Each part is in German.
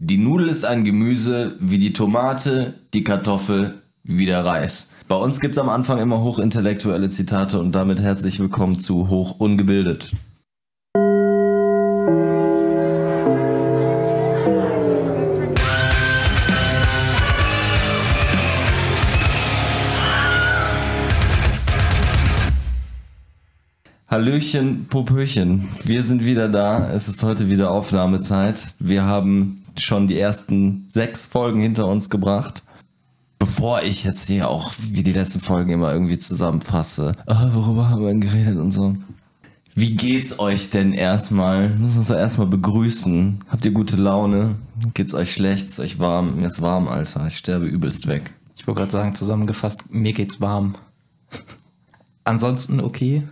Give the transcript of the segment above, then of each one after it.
Die Nudel ist ein Gemüse wie die Tomate, die Kartoffel, wie der Reis. Bei uns gibt's am Anfang immer hochintellektuelle Zitate und damit herzlich willkommen zu Hochungebildet. Hallöchen, Popöchen, wir sind wieder da, es ist heute wieder Aufnahmezeit. Wir haben schon die ersten 6 Folgen hinter uns gebracht. Bevor ich jetzt hier auch wie die letzten Folgen immer irgendwie zusammenfasse, worüber haben wir denn geredet und so. Wie geht's euch denn erstmal? Wir müssen uns ja erstmal begrüßen. Habt ihr gute Laune? Geht's euch schlecht? Ist euch warm? Mir ist warm, Alter. Ich sterbe übelst weg. Ich wollte gerade sagen, zusammengefasst, mir geht's warm. Ansonsten okay.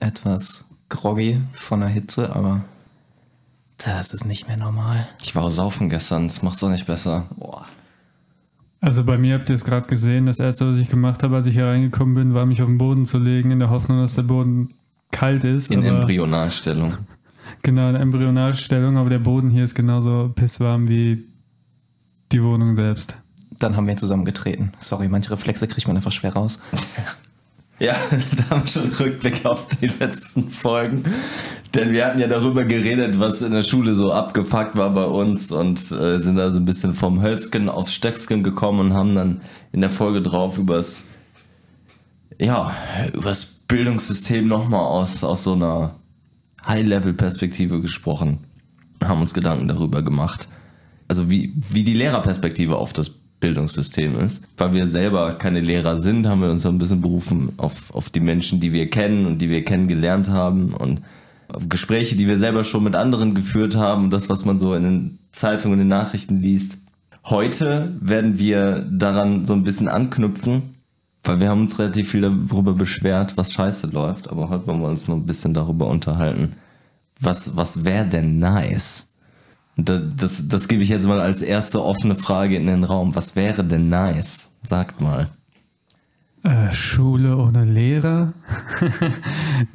Etwas groggy von der Hitze, aber das ist nicht mehr normal. Ich war saufen gestern, das macht's auch nicht besser. Boah. Also bei mir habt ihr es gerade gesehen, das erste, was ich gemacht habe, als ich hier reingekommen bin, war mich auf den Boden zu legen, in der Hoffnung, dass der Boden kalt ist. In Embryonalstellung. Genau, in Embryonalstellung, aber der Boden hier ist genauso pisswarm wie die Wohnung selbst. Dann haben wir ihn zusammengetreten. Sorry, manche Reflexe kriegt man einfach schwer raus. Ja, da haben wir schon einen Rückblick auf die letzten Folgen, denn wir hatten ja darüber geredet, was in der Schule so abgefuckt war bei uns und sind da so ein bisschen vom Hölzchen aufs Stöckskin gekommen und haben dann in der Folge drauf übers Bildungssystem nochmal aus so einer High-Level-Perspektive gesprochen, haben uns Gedanken darüber gemacht, also wie die Lehrerperspektive auf das Bildungssystem ist. Weil wir selber keine Lehrer sind, haben wir uns so ein bisschen berufen auf die Menschen, die wir kennen und die wir kennengelernt haben und auf Gespräche, die wir selber schon mit anderen geführt haben und das, was man so in den Zeitungen, in den Nachrichten liest. Heute werden wir daran so ein bisschen anknüpfen, weil wir haben uns relativ viel darüber beschwert, was scheiße läuft, aber heute wollen wir uns mal ein bisschen darüber unterhalten, was wäre denn nice? Das gebe ich jetzt mal als erste offene Frage in den Raum. Was wäre denn nice? Sagt mal. Schule ohne Lehrer?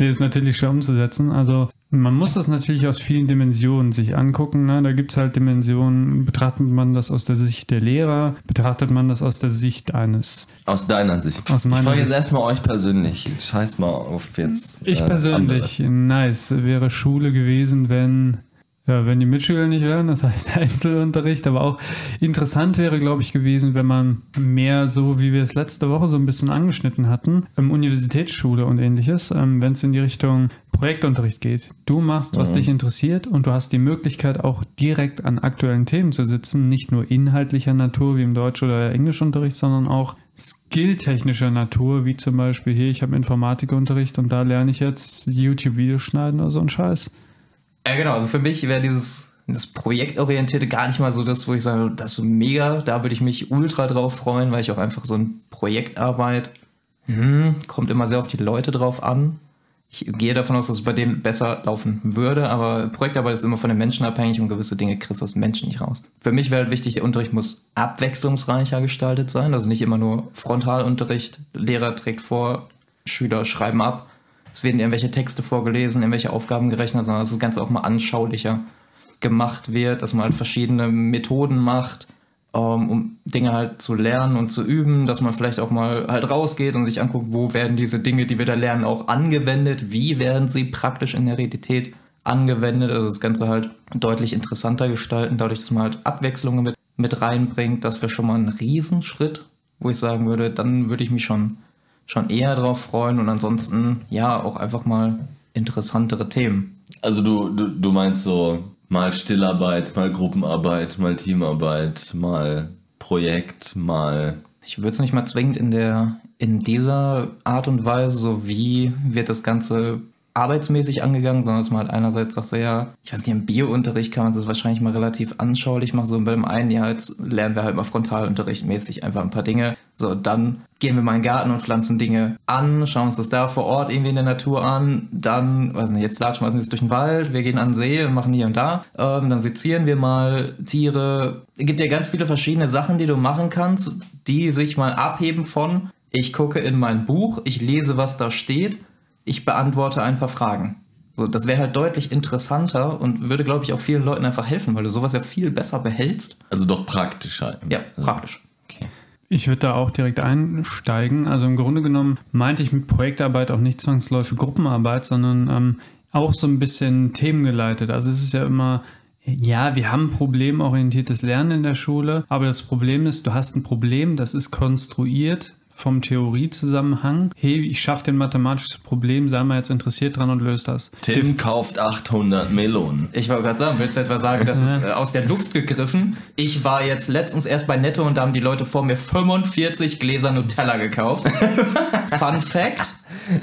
Nee, ist natürlich schwer umzusetzen. Also man muss das natürlich aus vielen Dimensionen sich angucken. Ne? Da gibt es halt Dimensionen, betrachtet man das aus der Sicht der Lehrer, betrachtet man das aus der Sicht eines... Aus deiner Sicht. Aus meiner Sicht. Ich frage jetzt erstmal euch persönlich. Scheiß mal auf jetzt... Ich persönlich, nice, wäre Schule gewesen, wenn die Mitschüler nicht wären, das heißt Einzelunterricht, aber auch interessant wäre, glaube ich, gewesen, wenn man mehr so, wie wir es letzte Woche so ein bisschen angeschnitten hatten, Universitätsschule und ähnliches, wenn es in die Richtung Projektunterricht geht. Du machst, was dich interessiert und du hast die Möglichkeit, auch direkt an aktuellen Themen zu sitzen, nicht nur inhaltlicher Natur wie im Deutsch- oder Englischunterricht, sondern auch skilltechnischer Natur, wie zum Beispiel hier, ich habe Informatikunterricht und da lerne ich jetzt YouTube-Videos schneiden oder so ein Scheiß. Ja genau, also für mich wäre dieses Projektorientierte gar nicht mal so das, wo ich sage, das ist mega, da würde ich mich ultra drauf freuen, weil ich auch einfach so ein Projektarbeit, kommt immer sehr auf die Leute drauf an. Ich gehe davon aus, dass es bei denen besser laufen würde, aber Projektarbeit ist immer von den Menschen abhängig und gewisse Dinge kriegst du aus den Menschen nicht raus. Für mich wäre halt wichtig, der Unterricht muss abwechslungsreicher gestaltet sein, also nicht immer nur Frontalunterricht, Lehrer trägt vor, Schüler schreiben ab. Es werden irgendwelche Texte vorgelesen, irgendwelche Aufgaben gerechnet, sondern dass das Ganze auch mal anschaulicher gemacht wird, dass man halt verschiedene Methoden macht, um Dinge halt zu lernen und zu üben, dass man vielleicht auch mal halt rausgeht und sich anguckt, wo werden diese Dinge, die wir da lernen, auch angewendet, wie werden sie praktisch in der Realität angewendet, also das Ganze halt deutlich interessanter gestalten, dadurch, dass man halt Abwechslungen mit reinbringt, das wäre schon mal ein Riesenschritt, wo ich sagen würde, dann würde ich mich schon eher drauf freuen und ansonsten, ja, auch einfach mal interessantere Themen. Also du meinst so mal Stillarbeit, mal Gruppenarbeit, mal Teamarbeit, mal Projekt, mal... Ich würde es nicht mal zwingend in dieser Art und Weise, so wie wird das Ganze arbeitsmäßig angegangen, sondern dass man halt einerseits sagt so, ja, ich weiß nicht, im Biounterricht kann man das wahrscheinlich mal relativ anschaulich machen, so bei dem einen, ja, jetzt lernen wir halt mal frontalunterrichtmäßig einfach ein paar Dinge, so, dann gehen wir mal in den Garten und pflanzen Dinge an, schauen uns das da vor Ort irgendwie in der Natur an, dann, weiß nicht, jetzt latschen wir uns durch den Wald, wir gehen an den See und machen hier und da, dann sezieren wir mal Tiere, es gibt ja ganz viele verschiedene Sachen, die du machen kannst, die sich mal abheben von, ich gucke in mein Buch, ich lese, was da steht, ich beantworte ein paar Fragen. So, das wäre halt deutlich interessanter und würde, glaube ich, auch vielen Leuten einfach helfen, weil du sowas ja viel besser behältst. Also doch praktischer. Ja, praktisch. Okay. Ich würde da auch direkt einsteigen. Also im Grunde genommen meinte ich mit Projektarbeit auch nicht zwangsläufig Gruppenarbeit, sondern auch so ein bisschen themengeleitet. Also es ist ja immer, ja, wir haben problemorientiertes Lernen in der Schule, aber das Problem ist, du hast ein Problem, das ist konstruiert vom Theoriezusammenhang. Hey, ich schaffe den mathematisches Problem, sei mal jetzt interessiert dran und löst das. Tim kauft 800 Melonen. Ich wollte gerade sagen, willst du etwa sagen, das ist aus der Luft gegriffen? Ich war jetzt letztens erst bei Netto und da haben die Leute vor mir 45 Gläser Nutella gekauft. Fun Fact: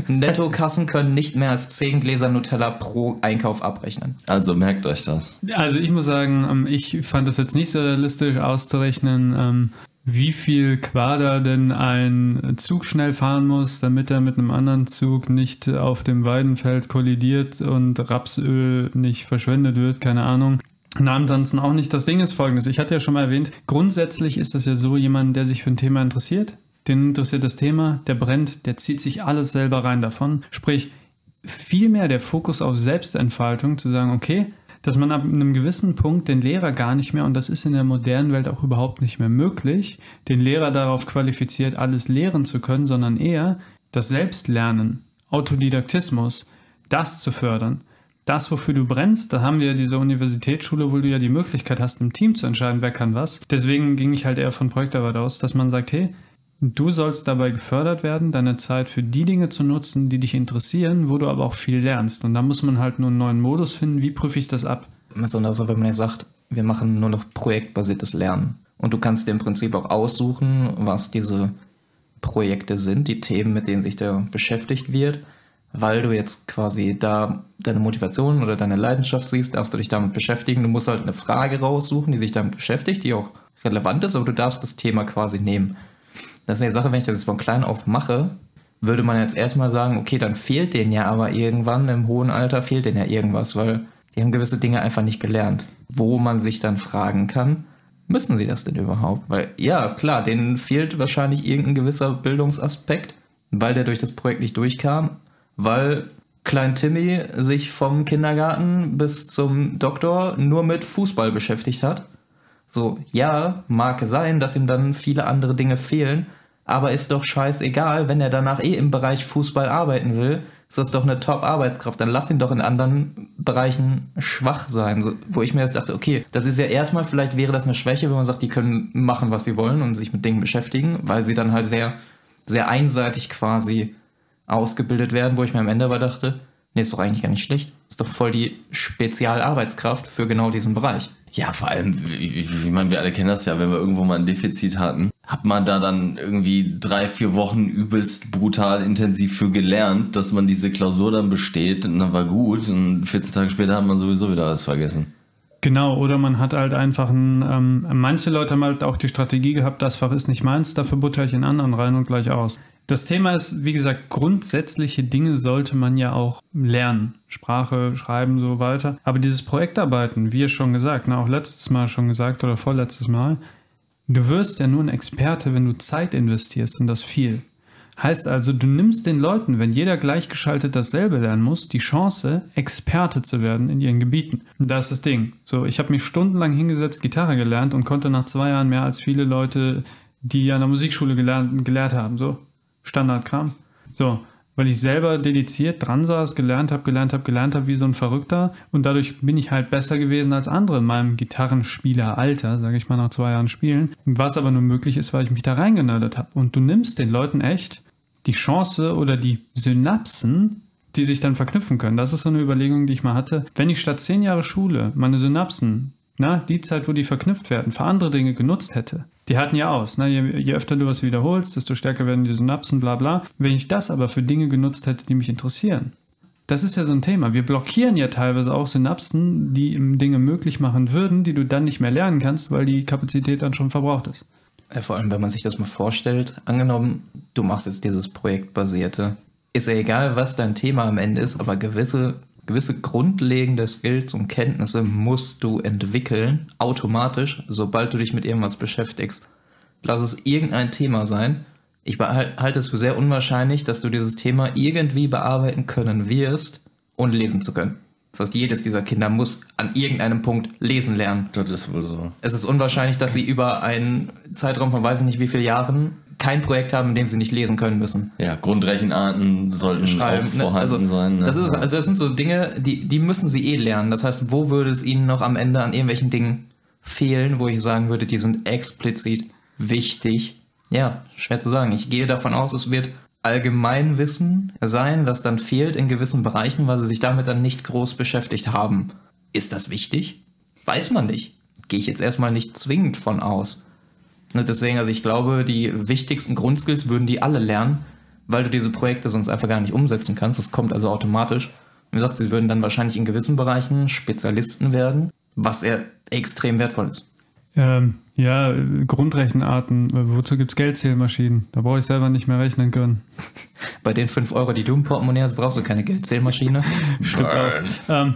Nettokassen können nicht mehr als 10 Gläser Nutella pro Einkauf abrechnen. Also merkt euch das. Also ich muss sagen, ich fand das jetzt nicht so realistisch auszurechnen, wie viel Quader denn ein Zug schnell fahren muss, damit er mit einem anderen Zug nicht auf dem Weidenfeld kollidiert und Rapsöl nicht verschwendet wird, keine Ahnung. Namen tanzen auch nicht. Das Ding ist folgendes, ich hatte ja schon mal erwähnt, grundsätzlich ist das ja so, jemand, der sich für ein Thema interessiert, den interessiert das Thema, der brennt, der zieht sich alles selber rein davon. Sprich, vielmehr der Fokus auf Selbstentfaltung, zu sagen, okay, dass man ab einem gewissen Punkt den Lehrer gar nicht mehr, und das ist in der modernen Welt auch überhaupt nicht mehr möglich, den Lehrer darauf qualifiziert, alles lehren zu können, sondern eher das Selbstlernen, Autodidaktismus, das zu fördern. Das, wofür du brennst, da haben wir ja diese Universitätsschule, wo du ja die Möglichkeit hast, im Team zu entscheiden, wer kann was. Deswegen ging ich halt eher von Projektarbeit aus, dass man sagt, hey, du sollst dabei gefördert werden, deine Zeit für die Dinge zu nutzen, die dich interessieren, wo du aber auch viel lernst. Und da muss man halt nur einen neuen Modus finden. Wie prüfe ich das ab? Besonders, wenn man ja sagt, wir machen nur noch projektbasiertes Lernen. Und du kannst dir im Prinzip auch aussuchen, was diese Projekte sind, die Themen, mit denen sich da beschäftigt wird. Weil du jetzt quasi da deine Motivation oder deine Leidenschaft siehst, darfst du dich damit beschäftigen. Du musst halt eine Frage raussuchen, die sich damit beschäftigt, die auch relevant ist, aber du darfst das Thema quasi nehmen. Das ist eine Sache, wenn ich das jetzt von klein auf mache, würde man jetzt erstmal sagen, okay, dann fehlt denen ja aber irgendwann, im hohen Alter fehlt denen ja irgendwas, weil die haben gewisse Dinge einfach nicht gelernt. Wo man sich dann fragen kann, müssen sie das denn überhaupt? Weil, ja, klar, denen fehlt wahrscheinlich irgendein gewisser Bildungsaspekt, weil der durch das Projekt nicht durchkam, weil Klein Timmy sich vom Kindergarten bis zum Doktor nur mit Fußball beschäftigt hat. So, ja, mag sein, dass ihm dann viele andere Dinge fehlen, aber ist doch scheißegal, wenn er danach eh im Bereich Fußball arbeiten will, ist das doch eine Top-Arbeitskraft, dann lass ihn doch in anderen Bereichen schwach sein. So, wo ich mir jetzt dachte, okay, das ist ja erstmal, vielleicht wäre das eine Schwäche, wenn man sagt, die können machen, was sie wollen und sich mit Dingen beschäftigen, weil sie dann halt sehr, sehr einseitig quasi ausgebildet werden, wo ich mir am Ende aber dachte, nee, ist doch eigentlich gar nicht schlecht, ist doch voll die Spezialarbeitskraft für genau diesen Bereich. Ja, vor allem, ich meine, wir alle kennen das ja, wenn wir irgendwo mal ein Defizit hatten, hat man da dann irgendwie 3-4 Wochen übelst brutal intensiv für gelernt, dass man diese Klausur dann besteht und dann war gut und 14 Tage später hat man sowieso wieder alles vergessen. Genau, oder man hat halt einfach manche Leute haben halt auch die Strategie gehabt, das Fach ist nicht meins, dafür butter ich in anderen rein und gleich aus. Das Thema ist, wie gesagt, grundsätzliche Dinge sollte man ja auch lernen. Sprache, Schreiben, so weiter. Aber dieses Projektarbeiten, wie schon gesagt, auch letztes Mal schon gesagt oder vorletztes Mal, du wirst ja nur ein Experte, wenn du Zeit investierst und das viel. Heißt also, du nimmst den Leuten, wenn jeder gleichgeschaltet dasselbe lernen muss, die Chance, Experte zu werden in ihren Gebieten. Und das ist das Ding. So, ich habe mich stundenlang hingesetzt, Gitarre gelernt und konnte nach 2 Jahren mehr als viele Leute, die an der Musikschule gelehrt haben. So, Standardkram. So, weil ich selber dediziert dran saß, gelernt habe, wie so ein Verrückter. Und dadurch bin ich halt besser gewesen als andere in meinem Gitarrenspieleralter, sage ich mal, nach 2 Jahren Spielen. Was aber nur möglich ist, weil ich mich da reingenördert habe. Und du nimmst den Leuten echt die Chance oder die Synapsen, die sich dann verknüpfen können. Das ist so eine Überlegung, die ich mal hatte. Wenn ich statt 10 Jahre Schule meine Synapsen, die Zeit, wo die verknüpft werden, für andere Dinge genutzt hätte, die hatten ja aus. Je öfter du was wiederholst, desto stärker werden die Synapsen, bla bla. Wenn ich das aber für Dinge genutzt hätte, die mich interessieren, das ist ja so ein Thema. Wir blockieren ja teilweise auch Synapsen, die Dinge möglich machen würden, die du dann nicht mehr lernen kannst, weil die Kapazität dann schon verbraucht ist. Vor allem, wenn man sich das mal vorstellt, angenommen, du machst jetzt dieses Projektbasierte. Ist ja egal, was dein Thema am Ende ist, aber gewisse grundlegende Skills und Kenntnisse musst du entwickeln, automatisch, sobald du dich mit irgendwas beschäftigst. Lass es irgendein Thema sein. Ich halte es für sehr unwahrscheinlich, dass du dieses Thema irgendwie bearbeiten können wirst, ohne lesen zu können. Das heißt, jedes dieser Kinder muss an irgendeinem Punkt lesen lernen. Das ist wohl so. Es ist unwahrscheinlich, dass sie über einen Zeitraum von weiß ich nicht wie vielen Jahren kein Projekt haben, in dem sie nicht lesen können müssen. Ja, Grundrechenarten sollten schreiben, auch vorhanden sein. Ne? Das sind so Dinge, die müssen sie lernen. Das heißt, wo würde es ihnen noch am Ende an irgendwelchen Dingen fehlen, wo ich sagen würde, die sind explizit wichtig? Ja, schwer zu sagen. Ich gehe davon aus, es wird Allgemeinwissen sein, was dann fehlt in gewissen Bereichen, weil sie sich damit dann nicht groß beschäftigt haben. Ist das wichtig? Weiß man nicht. Gehe ich jetzt erstmal nicht zwingend von aus. Und deswegen, also ich glaube, die wichtigsten Grundskills würden die alle lernen, weil du diese Projekte sonst einfach gar nicht umsetzen kannst. Das kommt also automatisch. Wie gesagt, sie würden dann wahrscheinlich in gewissen Bereichen Spezialisten werden, was ja extrem wertvoll ist. Ja, Grundrechenarten. Wozu gibt's Geldzählmaschinen? Da brauche ich selber nicht mehr rechnen können. Bei den 5 Euro, die du im Portemonnaie hast, brauchst du keine Geldzählmaschine. Stimmt auch.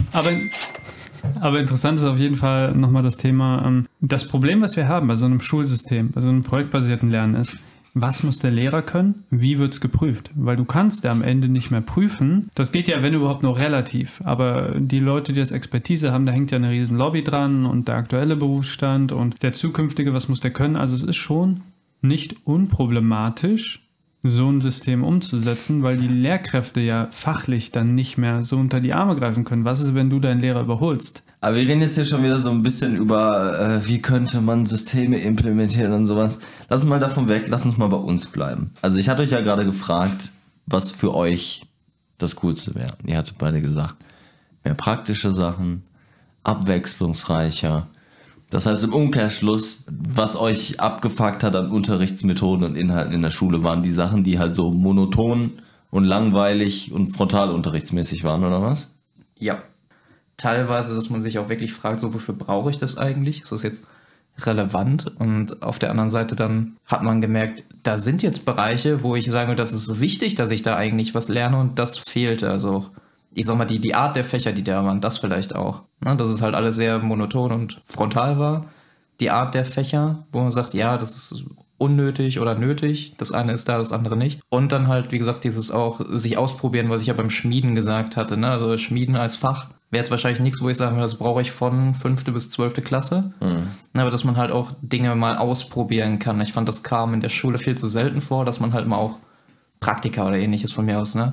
Aber interessant ist auf jeden Fall nochmal das Thema, das Problem, was wir haben bei so einem Schulsystem, bei so einem projektbasierten Lernen ist, was muss der Lehrer können? Wie wird's geprüft? Weil du kannst ja am Ende nicht mehr prüfen. Das geht ja, wenn überhaupt, nur relativ. Aber die Leute, die das Expertise haben, da hängt ja eine riesen Lobby dran und der aktuelle Berufsstand und der zukünftige, was muss der können? Also es ist schon nicht unproblematisch, so ein System umzusetzen, weil die Lehrkräfte ja fachlich dann nicht mehr so unter die Arme greifen können. Was ist, wenn du deinen Lehrer überholst? Aber wir reden jetzt hier schon wieder so ein bisschen über, wie könnte man Systeme implementieren und sowas. Lass uns mal davon weg, lass uns mal bei uns bleiben. Also ich hatte euch ja gerade gefragt, was für euch das Coolste wäre. Ihr hattet beide gesagt, mehr praktische Sachen, abwechslungsreicher. Das heißt im Umkehrschluss, was euch abgefuckt hat an Unterrichtsmethoden und Inhalten in der Schule, waren die Sachen, die halt so monoton und langweilig und frontalunterrichtsmäßig waren, oder was? Ja, teilweise, dass man sich auch wirklich fragt, so wofür brauche ich das eigentlich? Ist das jetzt relevant? Und auf der anderen Seite dann hat man gemerkt, da sind jetzt Bereiche, wo ich sage, das ist wichtig, dass ich da eigentlich was lerne, und das fehlte also auch. Ich sag mal, die Art der Fächer, die da waren, das vielleicht auch. Ne? Dass es halt alles sehr monoton und frontal war. Die Art der Fächer, wo man sagt, ja, das ist unnötig oder nötig. Das eine ist da, das andere nicht. Und dann halt, wie gesagt, dieses auch sich ausprobieren, was ich ja beim Schmieden gesagt hatte. Ne? Also Schmieden als Fach wäre jetzt wahrscheinlich nichts, wo ich sagen würde, das brauche ich von 5. bis 12. Klasse. Mhm. Aber dass man halt auch Dinge mal ausprobieren kann. Ich fand, das kam in der Schule viel zu selten vor, dass man halt mal auch Praktika oder ähnliches von mir aus, ne?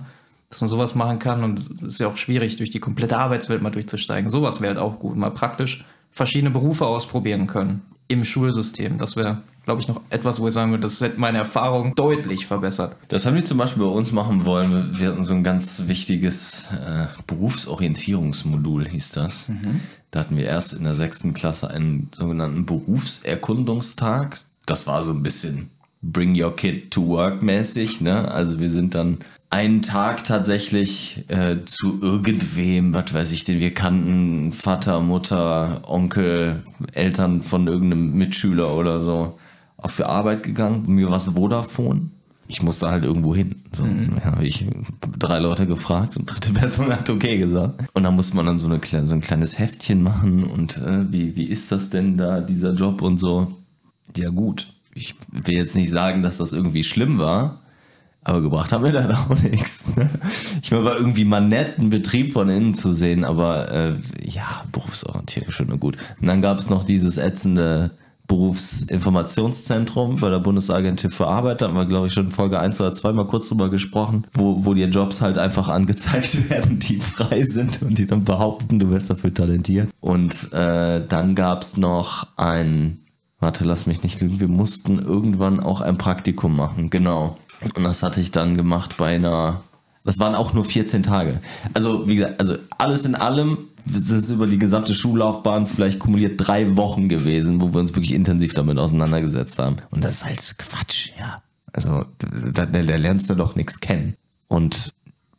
Dass man sowas machen kann, und es ist ja auch schwierig, durch die komplette Arbeitswelt mal durchzusteigen. Sowas wäre halt auch gut, mal praktisch verschiedene Berufe ausprobieren können im Schulsystem. Das wäre, glaube ich, noch etwas, wo ich sagen würde, das hätte meine Erfahrung deutlich verbessert. Das haben wir zum Beispiel bei uns machen wollen. Wir hatten so ein ganz wichtiges Berufsorientierungsmodul, hieß das. Mhm. Da hatten wir erst in der 6. Klasse einen sogenannten Berufserkundungstag. Das war so ein bisschen Bring Your Kid to Work mäßig, ne? Also wir sind dann einen Tag tatsächlich zu irgendwem, was weiß ich, den wir kannten, Vater, Mutter, Onkel, Eltern von irgendeinem Mitschüler oder so, auch für Arbeit gegangen. Mir war es Vodafone. Ich musste halt irgendwo hin. So, habe ich 3 Leute gefragt und 3. Person hat okay gesagt. Und da musste man dann so ein kleines Heftchen machen und wie ist das denn da, dieser Job und so. Ja gut, ich will jetzt nicht sagen, dass das irgendwie schlimm war, aber gebracht haben wir dann auch nichts. Ne? Ich meine, war irgendwie mal nett, einen Betrieb von innen zu sehen, aber ja, Berufsorientierung schon und gut. Und dann gab es noch dieses ätzende Berufsinformationszentrum bei der Bundesagentur für Arbeit. Da haben wir, glaube ich, schon in Folge 1 oder 2 mal kurz drüber gesprochen, wo dir Jobs halt einfach angezeigt werden, die frei sind und die dann behaupten, du wärst dafür talentiert. Und dann gab es noch ein, warte, lass mich nicht lügen, wir mussten irgendwann auch ein Praktikum machen, genau. Und das hatte ich dann gemacht das waren auch nur 14 Tage. Also wie gesagt, also alles in allem sind es über die gesamte Schullaufbahn vielleicht kumuliert 3 Wochen gewesen, wo wir uns wirklich intensiv damit auseinandergesetzt haben. Und das ist halt Quatsch, ja. Also da lernst du doch nichts kennen. Und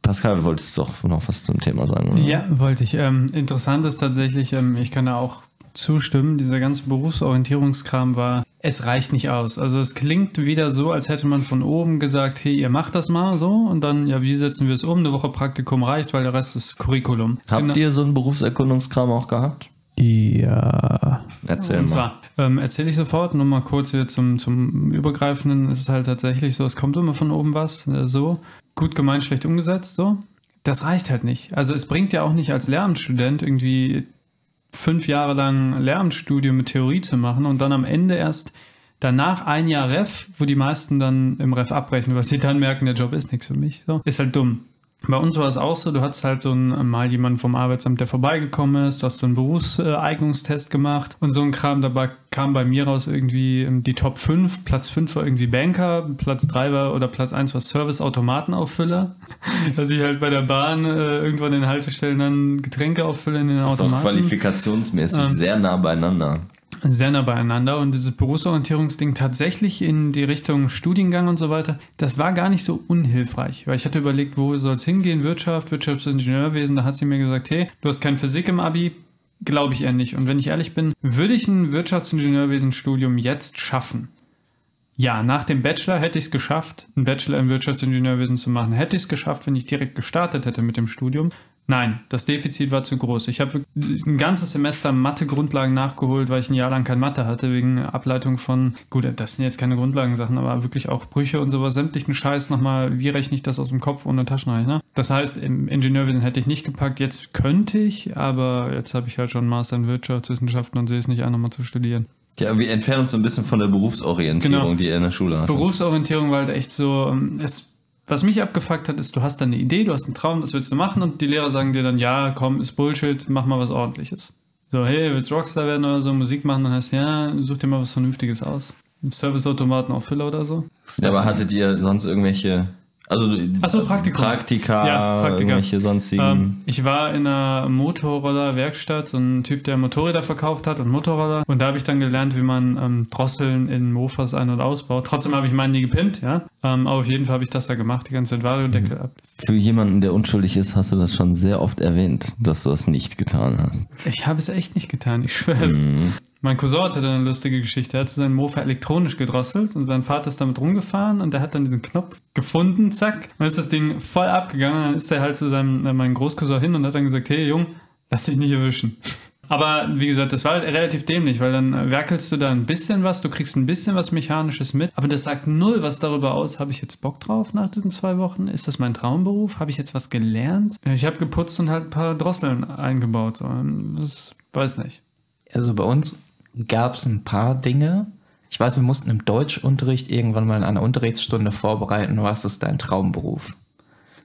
Pascal, du wolltest doch noch was zum Thema sagen, oder? Ja, wollte ich. Interessant ist tatsächlich, ich kann da auch zustimmen, dieser ganze Berufsorientierungskram war, es reicht nicht aus. Also es klingt wieder so, als hätte man von oben gesagt, hey, ihr macht das mal so, und dann, ja, wie setzen wir es um? 1 Woche Praktikum reicht, weil der Rest ist Curriculum. Habt ihr so einen Berufserkundungskram auch gehabt? Ja. Erzähl mal. Und zwar, erzähle ich sofort, nur mal kurz hier zum Übergreifenden, es ist halt tatsächlich so, es kommt immer von oben was, so. Gut gemeint, schlecht umgesetzt, so. das reicht halt nicht. Also es bringt ja auch nicht als Lehramtsstudent irgendwie 5 Jahre lang Lehramtsstudium mit Theorie zu machen und dann am Ende erst danach 1 Jahr Ref, wo die meisten dann im Ref abbrechen, weil sie dann merken, der Job ist nichts für mich. So. Ist halt dumm. Bei uns war es auch so, du hattest halt so mal jemanden vom Arbeitsamt, der vorbeigekommen ist, hast so einen Berufseignungstest gemacht und so ein Kram. Dabei kam bei mir raus irgendwie die Top 5, Platz 5 war irgendwie Banker, Platz 3 war oder Platz 1 war Serviceautomatenauffüller, dass ich halt bei der Bahn irgendwann in den Haltestellen dann Getränke auffülle in den Automaten. Das ist auch qualifikationsmäßig sehr nah beieinander. Und dieses Berufsorientierungsding tatsächlich in die Richtung Studiengang und so weiter, das war gar nicht so unhilfreich, weil ich hatte überlegt, wo soll es hingehen, Wirtschaftsingenieurwesen, da hat sie mir gesagt, hey, du hast keine Physik im Abi, glaube ich eher nicht. Und wenn ich ehrlich bin, würde ich ein Wirtschaftsingenieurwesenstudium jetzt schaffen? Ja, nach dem Bachelor hätte ich es geschafft, einen Bachelor im Wirtschaftsingenieurwesen zu machen. Hätte ich es geschafft, wenn ich direkt gestartet hätte mit dem Studium? Nein, das Defizit war zu groß. Ich habe ein ganzes Semester Mathe-Grundlagen nachgeholt, weil ich ein Jahr lang kein Mathe hatte, wegen Ableitung von, gut, das sind jetzt keine Grundlagensachen, aber wirklich auch Brüche und sowas, sämtlichen Scheiß nochmal, wie rechne ich das aus dem Kopf ohne Taschenrechner? Das heißt, im Ingenieurwesen hätte ich nicht gepackt, jetzt könnte ich, aber jetzt habe ich halt schon einen Master in Wirtschaftswissenschaften und sehe es nicht an, nochmal zu studieren. Ja, wir entfernen uns so ein bisschen von der Berufsorientierung, genau, die ihr in der Schule habt. Berufsorientierung war halt echt so, was mich abgefuckt hat, ist, du hast dann eine Idee, du hast einen Traum, das willst du machen und die Lehrer sagen dir dann, ja, komm, ist Bullshit, mach mal was Ordentliches. So, hey, willst Rockstar werden oder so, Musik machen, dann heißt, ja, such dir mal was Vernünftiges aus. Ein Serviceautomatenauffüller oder so. Ja, aber hattet ihr sonst irgendwelche, Praktika, irgendwelche sonstigen... ich war in einer Motorroller-Werkstatt, so ein Typ, der Motorräder verkauft hat und Motorroller. Und da habe ich dann gelernt, wie man Drosseln in Mofas ein- und ausbaut. Trotzdem habe ich meinen nie gepimpt, ja. Aber auf jeden Fall habe ich das da gemacht, die ganze Zeit Variodeckel ab. Für jemanden, der unschuldig ist, hast du das schon sehr oft erwähnt, dass du das nicht getan hast. Ich habe es echt nicht getan, ich schwöre es. Mm. Mein Cousin hatte dann eine lustige Geschichte. Er hatte seinen Mofa elektronisch gedrosselt und sein Vater ist damit rumgefahren und der hat dann diesen Knopf gefunden, zack, und ist das Ding voll abgegangen. Und dann ist er halt zu meinem Großcousin hin und hat dann gesagt, hey Jung, lass dich nicht erwischen. Aber wie gesagt, das war halt relativ dämlich, weil dann werkelst du da ein bisschen was, du kriegst ein bisschen was Mechanisches mit, aber das sagt null was darüber aus, habe ich jetzt Bock drauf nach diesen 2 Wochen? Ist das mein Traumberuf? Habe ich jetzt was gelernt? Ich habe geputzt und halt ein paar Drosseln eingebaut. So. Das weiß nicht. Also bei uns gab es ein paar Dinge. Ich weiß, wir mussten im Deutschunterricht irgendwann mal in einer Unterrichtsstunde vorbereiten, was ist dein Traumberuf?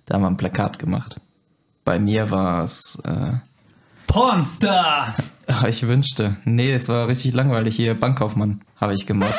Da haben wir ein Plakat gemacht. Bei mir war es... Pornstar! Ich wünschte. Nee, es war richtig langweilig hier. Bankkaufmann habe ich gemobbt.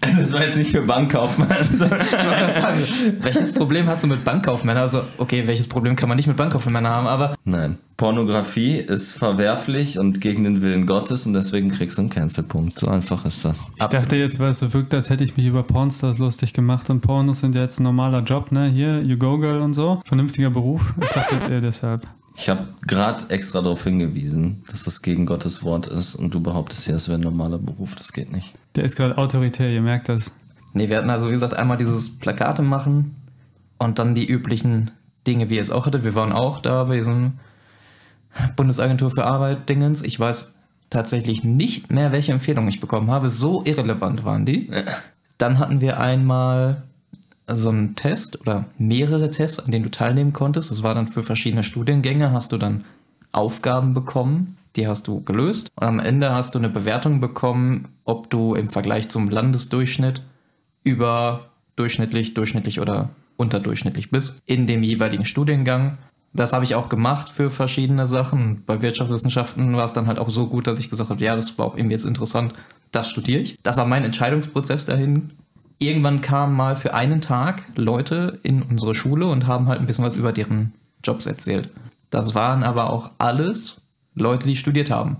Das war jetzt nicht für Bankkaufmann. Also, ich wollte gerade sagen, welches Problem hast du mit Bankkaufmännern? Also, okay, welches Problem kann man nicht mit Bankkaufmännern haben, aber... Nein. Pornografie ist verwerflich und gegen den Willen Gottes und deswegen kriegst du einen Cancel-Punkt. So einfach ist das. Ich dachte jetzt, weil es so wirkt, als hätte ich mich über Pornstars lustig gemacht und Pornos sind ja jetzt ein normaler Job, ne? Hier, You Go Girl und so. Vernünftiger Beruf. Ich dachte jetzt eher deshalb. Ich habe gerade extra darauf hingewiesen, dass das gegen Gottes Wort ist und du behauptest hier, es wäre ein normaler Beruf. Das geht nicht. Der ist gerade autoritär, ihr merkt das. Nee, wir hatten also, wie gesagt, einmal dieses Plakate machen und dann die üblichen Dinge, wie ihr es auch hattet. Wir waren auch da bei diesem Bundesagentur für Arbeit Dingens. Ich weiß tatsächlich nicht mehr, welche Empfehlungen ich bekommen habe. So irrelevant waren die. Dann hatten wir einmal... so einen Test oder mehrere Tests, an denen du teilnehmen konntest. Das war dann für verschiedene Studiengänge, hast du dann Aufgaben bekommen, die hast du gelöst und am Ende hast du eine Bewertung bekommen, ob du im Vergleich zum Landesdurchschnitt überdurchschnittlich, durchschnittlich oder unterdurchschnittlich bist in dem jeweiligen Studiengang. Das habe ich auch gemacht für verschiedene Sachen. Bei Wirtschaftswissenschaften war es dann halt auch so gut, dass ich gesagt habe, ja, das war auch irgendwie jetzt interessant, das studiere ich. Das war mein Entscheidungsprozess dahin. Irgendwann kamen mal für einen Tag Leute in unsere Schule und haben halt ein bisschen was über deren Jobs erzählt. Das waren aber auch alles Leute, die studiert haben.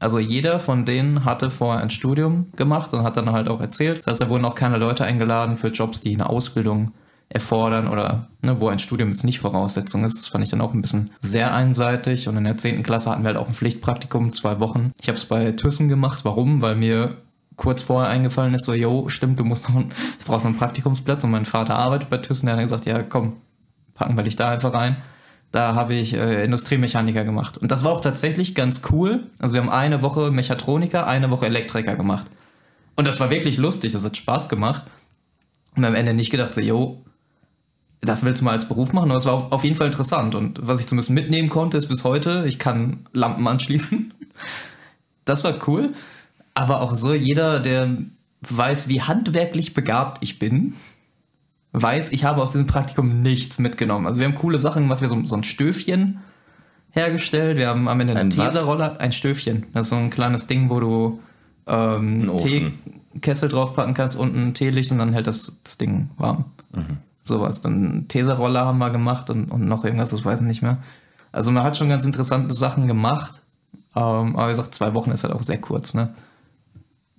Also jeder von denen hatte vorher ein Studium gemacht und hat dann halt auch erzählt. Das heißt, da wurden auch keine Leute eingeladen für Jobs, die eine Ausbildung erfordern oder ne, wo ein Studium jetzt nicht Voraussetzung ist. Das fand ich dann auch ein bisschen sehr einseitig. Und in der 10. Klasse hatten wir halt auch ein Pflichtpraktikum, 2 Wochen. Ich habe es bei Thyssen gemacht. Warum? Weil mir... kurz vorher eingefallen ist, so, jo, stimmt, du brauchst noch einen Praktikumsplatz und mein Vater arbeitet bei Thyssen, der hat gesagt, ja, komm, packen wir dich da einfach rein. Da habe ich Industriemechaniker gemacht. Und das war auch tatsächlich ganz cool. Also wir haben 1 Woche Mechatroniker, 1 Woche Elektriker gemacht. Und das war wirklich lustig, das hat Spaß gemacht. Und am Ende nicht gedacht, so, jo, das willst du mal als Beruf machen, aber es war auf jeden Fall interessant. Und was ich zumindest mitnehmen konnte, ist bis heute, ich kann Lampen anschließen. Das war cool. Aber auch so, jeder, der weiß, wie handwerklich begabt ich bin, weiß, ich habe aus diesem Praktikum nichts mitgenommen. Also wir haben coole Sachen gemacht, wir haben so ein Stöfchen hergestellt, wir haben am Ende einen Teserroller, ein Stöfchen. Das ist so ein kleines Ding, wo du einen Teekessel draufpacken kannst, unten ein Teelicht und dann hält das Ding warm. Mhm. Sowas. Dann einen Teserroller haben wir gemacht und noch irgendwas, das weiß ich nicht mehr. Also man hat schon ganz interessante Sachen gemacht, aber wie gesagt, 2 Wochen ist halt auch sehr kurz, ne?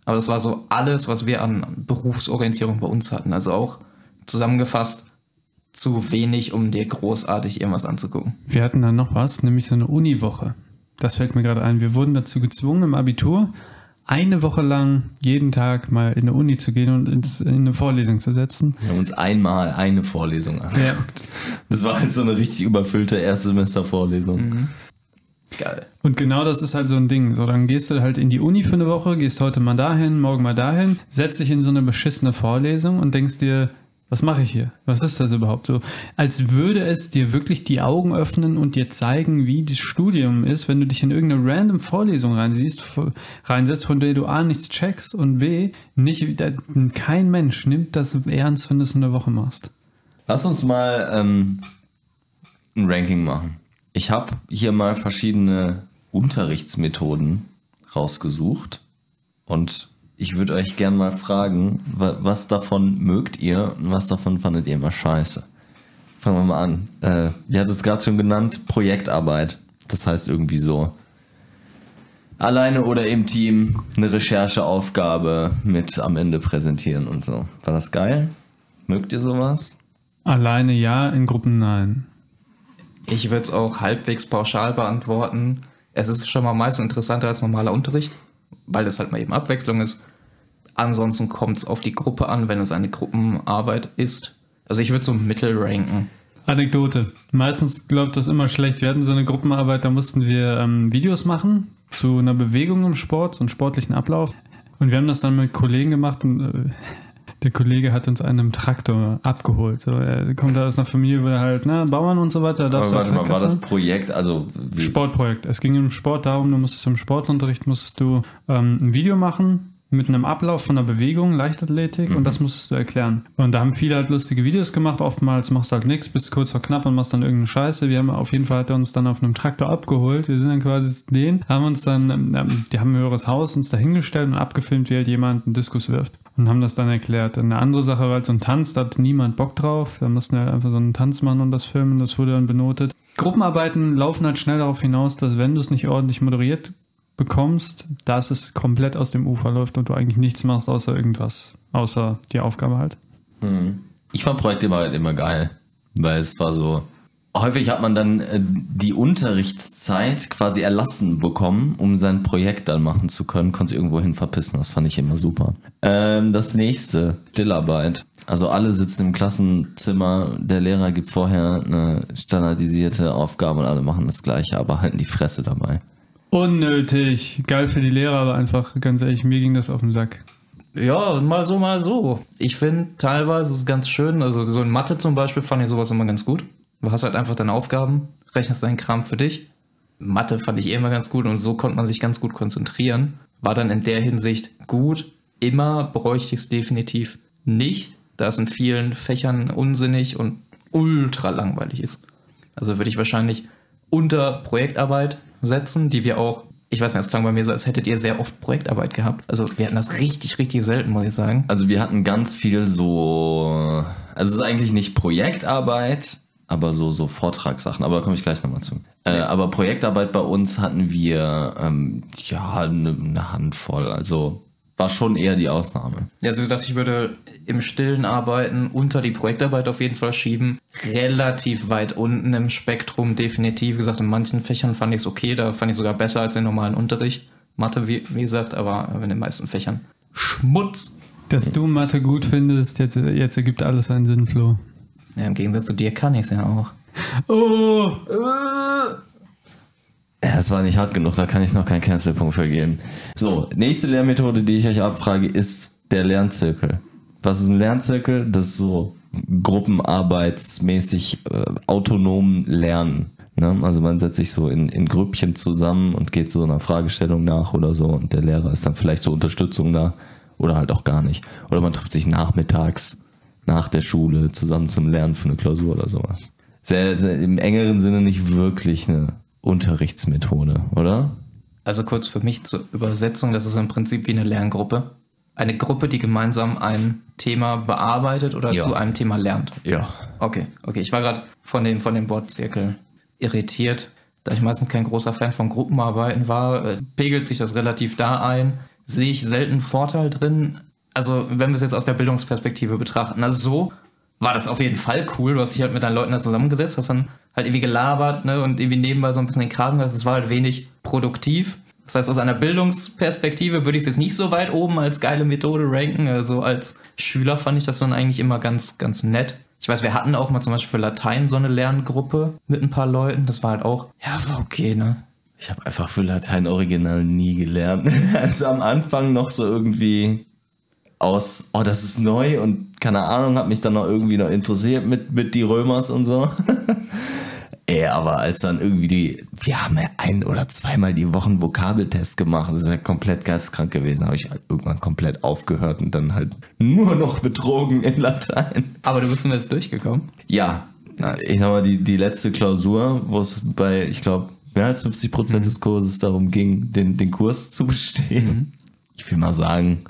Aber das war so alles, was wir an Berufsorientierung bei uns hatten. Also auch zusammengefasst zu wenig, um dir großartig irgendwas anzugucken. Wir hatten dann noch was, nämlich so eine Uniwoche. Das fällt mir gerade ein. Wir wurden dazu gezwungen, im Abitur 1 Woche lang jeden Tag mal in eine Uni zu gehen und in eine Vorlesung zu setzen. Wir haben uns einmal eine Vorlesung angeguckt. Ja. Das war halt so eine richtig überfüllte Erstsemester-Vorlesung. Mhm. Geil. Und genau das ist halt so ein Ding. So, dann gehst du halt in die Uni für eine Woche, gehst heute mal dahin, morgen mal dahin, setzt dich in so eine beschissene Vorlesung und denkst dir, was mache ich hier? Was ist das überhaupt? So, als würde es dir wirklich die Augen öffnen und dir zeigen, wie das Studium ist, wenn du dich in irgendeine random Vorlesung reinsetzt, von der du A, nichts checkst und B, kein Mensch nimmt das ernst, wenn du es in der Woche machst. Lass uns mal ein Ranking machen. Ich habe hier mal verschiedene Unterrichtsmethoden rausgesucht und ich würde euch gerne mal fragen, was davon mögt ihr und was davon fandet ihr immer scheiße? Fangen wir mal an. Ihr hattet es gerade schon genannt, Projektarbeit. Das heißt irgendwie so, alleine oder im Team eine Rechercheaufgabe mit am Ende präsentieren und so. War das geil? Mögt ihr sowas? Alleine ja, in Gruppen nein. Ich würde es auch halbwegs pauschal beantworten. Es ist schon mal meistens interessanter als normaler Unterricht, weil das halt mal eben Abwechslung ist. Ansonsten kommt es auf die Gruppe an, wenn es eine Gruppenarbeit ist. Also ich würde so mittel ranken. Anekdote. Meistens glaubt das immer schlecht. Wir hatten so eine Gruppenarbeit, da mussten wir Videos machen zu einer Bewegung im Sport, so einen sportlichen Ablauf. Und wir haben das dann mit Kollegen gemacht und... Der Kollege hat uns einen Traktor abgeholt. So, er kommt da aus einer Familie, wo er halt Bauern und so weiter. Aber warte mal, war das Projekt, also... Wie? Sportprojekt. Es ging im Sport darum, du musstest im Sportunterricht ein Video machen mit einem Ablauf von einer Bewegung, Leichtathletik und das musstest du erklären. Und da haben viele halt lustige Videos gemacht. Oftmals machst du halt nichts, bis kurz vor knapp und machst dann irgendeine Scheiße. Auf jeden Fall hat er uns dann auf einem Traktor abgeholt. Wir sind dann quasi die haben ein höheres Haus uns da hingestellt und abgefilmt, wie halt jemand einen Diskus wirft. Und haben das dann erklärt. Eine andere Sache war halt so ein Tanz, da hat niemand Bock drauf. Da mussten wir halt einfach so einen Tanz machen und das filmen, das wurde dann benotet. Gruppenarbeiten laufen halt schnell darauf hinaus, dass wenn du es nicht ordentlich moderiert bekommst, dass es komplett aus dem Ufer läuft und du eigentlich nichts machst außer irgendwas, außer die Aufgabe halt. Ich fand Projektarbeit immer geil, weil es war so, häufig hat man dann die Unterrichtszeit quasi erlassen bekommen, um sein Projekt dann machen zu können, konnte irgendwo hin verpissen, das fand ich immer super. Das nächste, Stillarbeit. Also alle sitzen im Klassenzimmer, der Lehrer gibt vorher eine standardisierte Aufgabe und alle machen das Gleiche, aber halten die Fresse dabei. Unnötig. Geil für die Lehrer, aber einfach, ganz ehrlich, mir ging das auf den Sack. Ja, mal so, mal so. Ich finde, teilweise ist es ganz schön, also so in Mathe zum Beispiel fand ich sowas immer ganz gut. Du hast halt einfach deine Aufgaben, rechnest deinen Kram für dich. Mathe fand ich immer ganz gut und so konnte man sich ganz gut konzentrieren. War dann in der Hinsicht gut. Immer bräuchte ich es definitiv nicht, da es in vielen Fächern unsinnig und ultra langweilig ist. Also würde ich wahrscheinlich unter Projektarbeit setzen, die wir auch, ich weiß nicht, es klang bei mir so, als hättet ihr sehr oft Projektarbeit gehabt. Also wir hatten das richtig, richtig selten, muss ich sagen. Also wir hatten ganz viel so, also es ist eigentlich nicht Projektarbeit, aber so Vortragssachen, aber da komme ich gleich nochmal zu. Aber Projektarbeit bei uns hatten wir eine Handvoll, also war schon eher die Ausnahme. Ja, also wie gesagt, ich würde im Stillen arbeiten, unter die Projektarbeit auf jeden Fall schieben. Relativ weit unten im Spektrum, definitiv. Wie gesagt, in manchen Fächern fand ich es okay, da fand ich es sogar besser als den normalen Unterricht. Mathe, wie gesagt, aber in den meisten Fächern Schmutz. Dass du Mathe gut findest, jetzt ergibt alles einen Sinn, Flo. Ja, im Gegensatz zu dir kann ich es ja auch. Oh! Ja, es war nicht hart genug, da kann ich noch keinen Cancelpunkt vergeben. So, nächste Lernmethode, die ich euch abfrage, ist der Lernzirkel. Was ist ein Lernzirkel? Das ist so, gruppenarbeitsmäßig autonom lernen. Ne? Also man setzt sich so in Grüppchen zusammen und geht so einer Fragestellung nach oder so und der Lehrer ist dann vielleicht zur Unterstützung da oder halt auch gar nicht. Oder man trifft sich nachmittags nach der Schule zusammen zum Lernen für eine Klausur oder sowas. Sehr, im engeren Sinne nicht wirklich eine Unterrichtsmethode, oder? Also kurz für mich zur Übersetzung, das ist im Prinzip wie eine Lerngruppe. Eine Gruppe, die gemeinsam ein Thema bearbeitet oder zu einem Thema lernt. Ja. Okay. Ich war gerade von dem Wortzirkel irritiert. Da ich meistens kein großer Fan von Gruppenarbeiten war, pegelt sich das relativ da ein. Sehe ich selten Vorteil drin. Also wenn wir es jetzt aus der Bildungsperspektive betrachten. Also so war das auf jeden Fall cool. Du hast dich halt mit deinen Leuten da zusammengesetzt, hast dann halt irgendwie gelabert, ne, und irgendwie nebenbei so ein bisschen den Kram gemacht. Das war halt wenig produktiv. Das heißt, aus einer Bildungsperspektive würde ich es jetzt nicht so weit oben als geile Methode ranken. Also als Schüler fand ich das dann eigentlich immer ganz, ganz nett. Ich weiß, wir hatten auch mal zum Beispiel für Latein so eine Lerngruppe mit ein paar Leuten. Das war halt auch, ja, war okay, ne? Ich habe einfach für Latein original nie gelernt. Also am Anfang noch so irgendwie aus, oh, das ist neu und keine Ahnung, hat mich dann noch irgendwie noch interessiert mit die Römers und so. Aber als dann irgendwie wir haben ja ein- oder zweimal die Wochen Vokabeltest gemacht, das ist ja komplett geisteskrank gewesen, habe ich halt irgendwann komplett aufgehört und dann halt nur noch betrogen in Latein. Aber du bist mir jetzt durchgekommen? Ja, nice. Ich sag mal, die letzte Klausur, wo es bei, ich glaube, mehr als 50% des Kurses darum ging, den Kurs zu bestehen. Ich will mal sagen,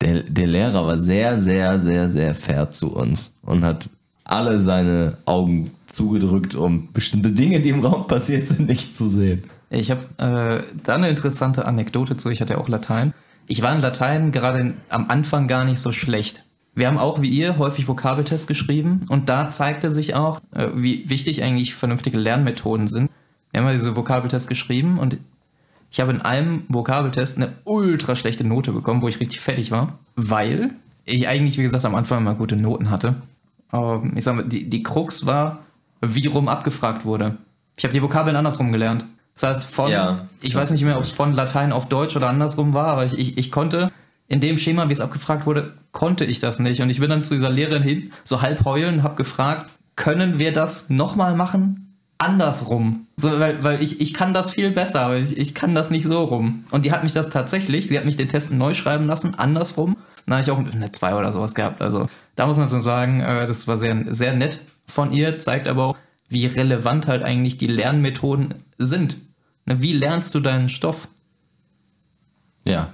der Lehrer war sehr, sehr, sehr, sehr fair zu uns und hat alle seine Augen zugedrückt, um bestimmte Dinge, die im Raum passiert sind, nicht zu sehen. Ich habe da eine interessante Anekdote zu. Ich hatte ja auch Latein. Ich war in Latein gerade am Anfang gar nicht so schlecht. Wir haben auch, wie ihr, häufig Vokabeltests geschrieben und da zeigte sich auch, wie wichtig eigentlich vernünftige Lernmethoden sind. Wir haben ja diese Vokabeltests geschrieben und ich habe in einem Vokabeltest eine ultra schlechte Note bekommen, wo ich richtig fertig war, weil ich eigentlich, wie gesagt, am Anfang immer gute Noten hatte. Aber ich sag mal, die Krux war, wie rum abgefragt wurde. Ich habe die Vokabeln andersrum gelernt. Das heißt, ich weiß nicht mehr, ob es von Latein auf Deutsch oder andersrum war, aber ich konnte in dem Schema, wie es abgefragt wurde, konnte ich das nicht. Und ich bin dann zu dieser Lehrerin hin, so halb heulen, habe gefragt, können wir das nochmal machen? Andersrum. So, weil ich kann das viel besser, aber ich kann das nicht so rum. Und die hat mich das tatsächlich, die hat mich den Test neu schreiben lassen, andersrum. Da habe ich auch eine 2 oder sowas gehabt. Also da muss man so sagen, das war sehr, sehr nett von ihr, zeigt aber auch, wie relevant halt eigentlich die Lernmethoden sind. Wie lernst du deinen Stoff? Ja.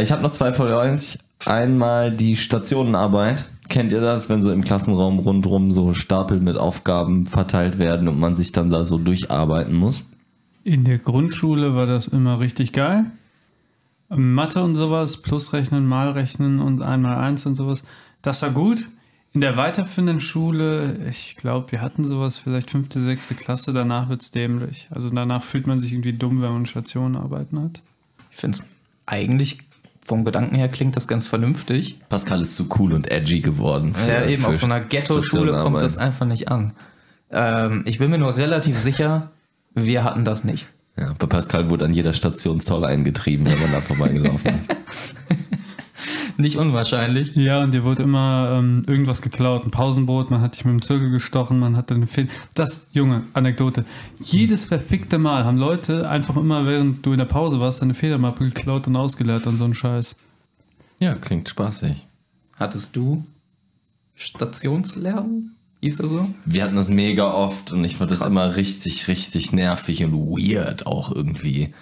Ich habe noch 2 für euch. Einmal die Stationenarbeit. Kennt ihr das, wenn so im Klassenraum rundherum so Stapel mit Aufgaben verteilt werden und man sich dann da so durcharbeiten muss? In der Grundschule war das immer richtig geil. Mathe und sowas, Plusrechnen, Malrechnen und 1x1 und sowas, das war gut. In der weiterführenden Schule, ich glaube, wir hatten sowas vielleicht 5., 6. Klasse, danach wird es dämlich. Also danach fühlt man sich irgendwie dumm, wenn man Stationenarbeiten hat. Ich finde es eigentlich vom Gedanken her klingt das ganz vernünftig. Pascal ist zu cool und edgy geworden. Ja, eben, auf so einer Ghetto-Schule kommt das einfach nicht an. Ich bin mir nur relativ sicher, wir hatten das nicht. Ja, bei Pascal wurde an jeder Station Zoll eingetrieben, wenn man da vorbeigelaufen ist. Nicht unwahrscheinlich. Ja, und dir wurde immer irgendwas geklaut. Ein Pausenbrot, man hat dich mit dem Zirkel gestochen, man hat dann Junge, Anekdote. Jedes verfickte Mal haben Leute einfach immer, während du in der Pause warst, deine Federmappe geklaut und ausgeleert und so einen Scheiß. Ja, klingt spaßig. Hattest du Stationslärm? Hieß das so? Wir hatten das mega oft und ich fand das immer richtig, richtig nervig und weird auch irgendwie.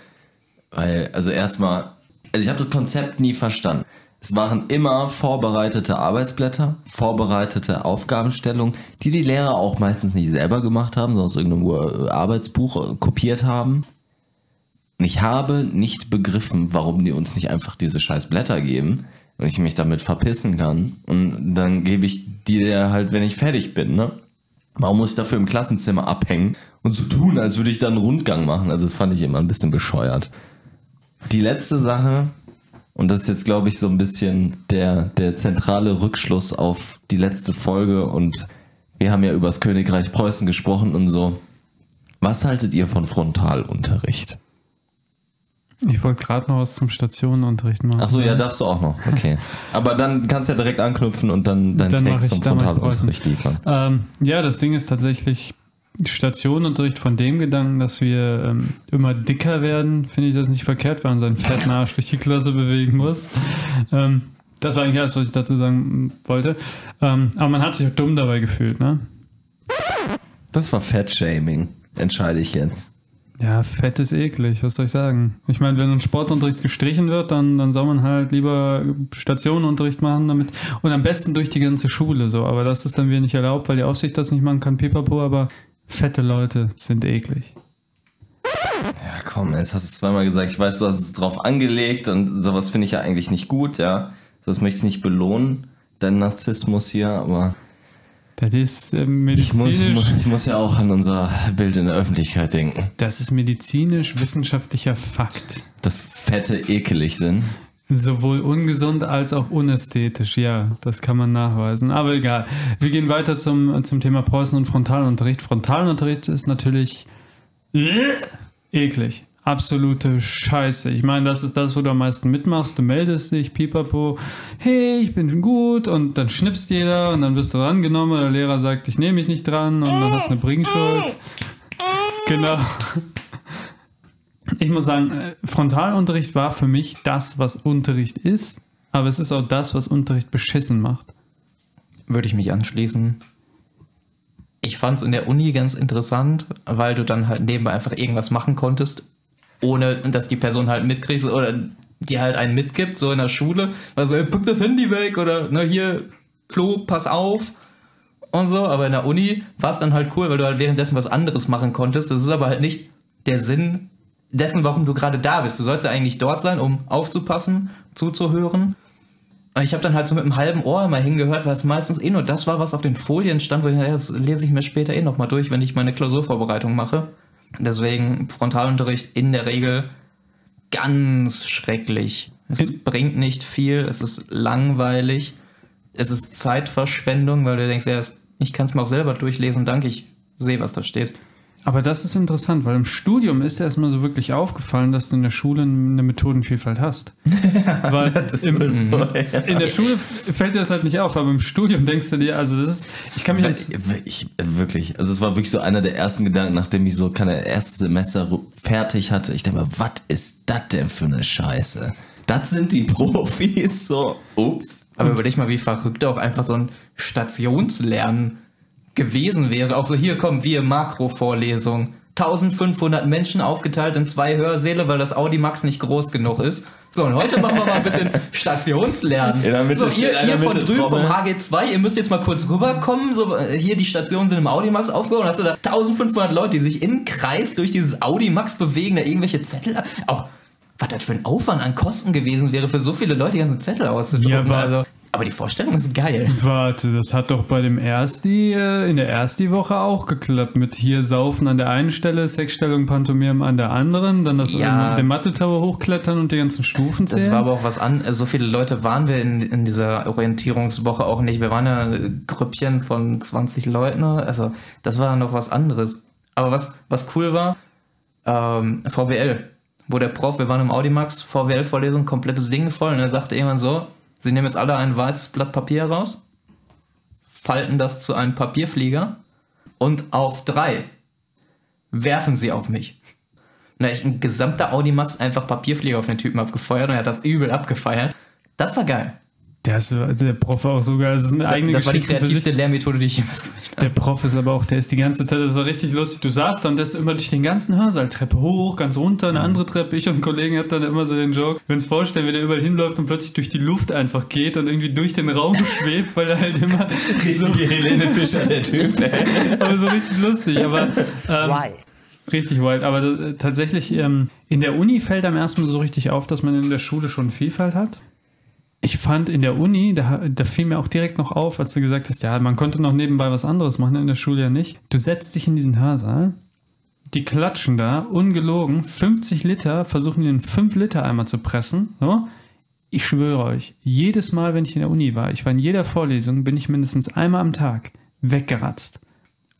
Weil, also ich habe das Konzept nie verstanden. Es waren immer vorbereitete Arbeitsblätter, vorbereitete Aufgabenstellungen, die Lehrer auch meistens nicht selber gemacht haben, sondern aus irgendeinem Arbeitsbuch kopiert haben. Und ich habe nicht begriffen, warum die uns nicht einfach diese scheiß Blätter geben und ich mich damit verpissen kann. Und dann gebe ich die halt, wenn ich fertig bin, ne? Warum muss ich dafür im Klassenzimmer abhängen und so tun, als würde ich da einen Rundgang machen? Also das fand ich immer ein bisschen bescheuert. Die letzte Sache, und das ist jetzt, glaube ich, so ein bisschen der zentrale Rückschluss auf die letzte Folge. Und wir haben ja über das Königreich Preußen gesprochen und so. Was haltet ihr von Frontalunterricht? Ich wollte gerade noch was zum Stationenunterricht machen. Achso, ja, darfst du auch noch. Okay. Aber dann kannst du ja direkt anknüpfen und dann Take zum Frontalunterricht liefern. Ja, das Ding ist tatsächlich Stationenunterricht von dem Gedanken, dass wir immer dicker werden, finde ich das nicht verkehrt, weil man seinen fetten Arsch durch die Klasse bewegen muss. Das war eigentlich alles, was ich dazu sagen wollte. Aber man hat sich dumm dabei gefühlt, ne? Das war Fettshaming, entscheide ich jetzt. Ja, Fett ist eklig, was soll ich sagen? Ich meine, wenn ein Sportunterricht gestrichen wird, dann soll man halt lieber Stationenunterricht machen damit und am besten durch die ganze Schule so. Aber das ist dann wieder nicht erlaubt, weil die Aufsicht das nicht machen kann, pipapo, aber fette Leute sind eklig. Ja komm, jetzt hast du es zweimal gesagt, ich weiß, du hast es drauf angelegt und sowas finde ich ja eigentlich nicht gut, ja. Das möchte ich nicht belohnen, dein Narzissmus hier, aber... Das ist medizinisch. Ich muss ja auch an unser Bild in der Öffentlichkeit denken. Das ist medizinisch-wissenschaftlicher Fakt. Dass Fette ekelig sind. Sowohl ungesund als auch unästhetisch, ja, das kann man nachweisen. Aber egal, wir gehen weiter zum Thema Preußen und Frontalunterricht. Frontalunterricht ist natürlich eklig. Absolute Scheiße. Ich meine, das ist das, wo du am meisten mitmachst. Du meldest dich, pipapo, hey, ich bin gut und dann schnippst jeder und dann wirst du drangenommen. Der Lehrer sagt, ich nehme mich nicht dran und dann hast du eine Bringschuld. Genau. Ich muss sagen, Frontalunterricht war für mich das, was Unterricht ist, aber es ist auch das, was Unterricht beschissen macht. Würde ich mich anschließen. Ich fand es in der Uni ganz interessant, weil du dann halt nebenbei einfach irgendwas machen konntest, ohne dass die Person halt mitkriegt oder die halt einen mitgibt, so in der Schule, weil so, pack das Handy weg oder na hier, Flo, pass auf und so, aber in der Uni war es dann halt cool, weil du halt währenddessen was anderes machen konntest, das ist aber halt nicht der Sinn dessen, warum du gerade da bist, du sollst ja eigentlich dort sein, um aufzupassen, zuzuhören. Ich habe dann halt so mit einem halben Ohr immer hingehört, weil es meistens nur das war, was auf den Folien stand, wo ich, das lese ich mir später nochmal durch, wenn ich meine Klausurvorbereitung mache. Deswegen Frontalunterricht in der Regel ganz schrecklich. Es bringt nicht viel, es ist langweilig, es ist Zeitverschwendung, weil du denkst, ja, ich kann es mir auch selber durchlesen, danke, ich sehe, was da steht. Aber das ist interessant, weil im Studium ist erstmal so wirklich aufgefallen, dass du in der Schule eine Methodenvielfalt hast. Weil das ist so, ja. In der Schule fällt dir das halt nicht auf, aber im Studium denkst du dir, also das ist, ich kann mich jetzt... Wirklich, also es war wirklich so einer der ersten Gedanken, nachdem ich so kein erstes Semester fertig hatte. Ich dachte mir, was ist das denn für eine Scheiße? Das sind die Profis, so, ups. Aber überleg mal, wie verrückt auch einfach so ein Stationslernen gewesen wäre. Auch so, hier kommen wir, Makrovorlesung. 1500 Menschen aufgeteilt in 2 Hörsäle, weil das Audimax nicht groß genug ist. So, und heute machen wir mal ein bisschen Stationslernen. In der Mitte, so, ihr von drüben vom HG2, ihr müsst jetzt mal kurz rüberkommen. So, hier, die Stationen sind im Audimax aufgehoben. Hast du da 1500 Leute, die sich im Kreis durch dieses Audimax bewegen, da irgendwelche Zettel... Auch, was das für ein Aufwand an Kosten gewesen wäre, für so viele Leute die ganzen Zettel auszudrucken. Ja, also... Aber die Vorstellung ist geil. Warte, das hat doch bei dem in der Ersti-Woche auch geklappt. Mit hier Saufen an der einen Stelle, Sexstellung Pantomimen an der anderen, dann das ja. In der Mathe-Tower hochklettern und die ganzen Stufen zählen. Das war aber auch was an. So viele Leute waren wir in dieser Orientierungswoche auch nicht. Wir waren ja ein Grüppchen von 20 Leuten. Also das war noch was anderes. Aber was cool war, VWL. Wo der Prof, wir waren im Audimax, VWL-Vorlesung, komplettes Ding voll. Und er sagte irgendwann so, Sie nehmen jetzt alle ein weißes Blatt Papier raus, falten das zu einem Papierflieger und auf 3 werfen Sie auf mich. Und da ist ein gesamter Audimax einfach Papierflieger auf den Typen abgefeuert und er hat das übel abgefeiert. Das war geil. Der Prof war auch so geil. Das war die kreativste Lehrmethode, die ich jemals gesehen habe. Der Prof ist aber auch, der ist die ganze Zeit, das war richtig lustig. Du saßt dann, der ist immer durch den ganzen Hörsaal, Treppe hoch, ganz runter, eine andere Treppe. Ich und ein Kollegen hatten dann immer so den Joke, wenn es vorstellen, wie der überall hinläuft und plötzlich durch die Luft einfach geht und irgendwie durch den Raum schwebt, weil er halt immer so wie Helene Fischer, der Typ. Aber so richtig lustig. Aber richtig wild. Aber tatsächlich, in der Uni fällt einem erstmal so richtig auf, dass man in der Schule schon Vielfalt hat. Ich fand in der Uni, da fiel mir auch direkt noch auf, als du gesagt hast, ja, man konnte noch nebenbei was anderes machen, in der Schule ja nicht. Du setzt dich in diesen Hörsaal, die klatschen da, ungelogen, 50 Liter, versuchen den 5-Liter-Eimer zu pressen. So. Ich schwöre euch, jedes Mal, wenn ich in der Uni war, ich war in jeder Vorlesung, bin ich mindestens einmal am Tag weggeratzt.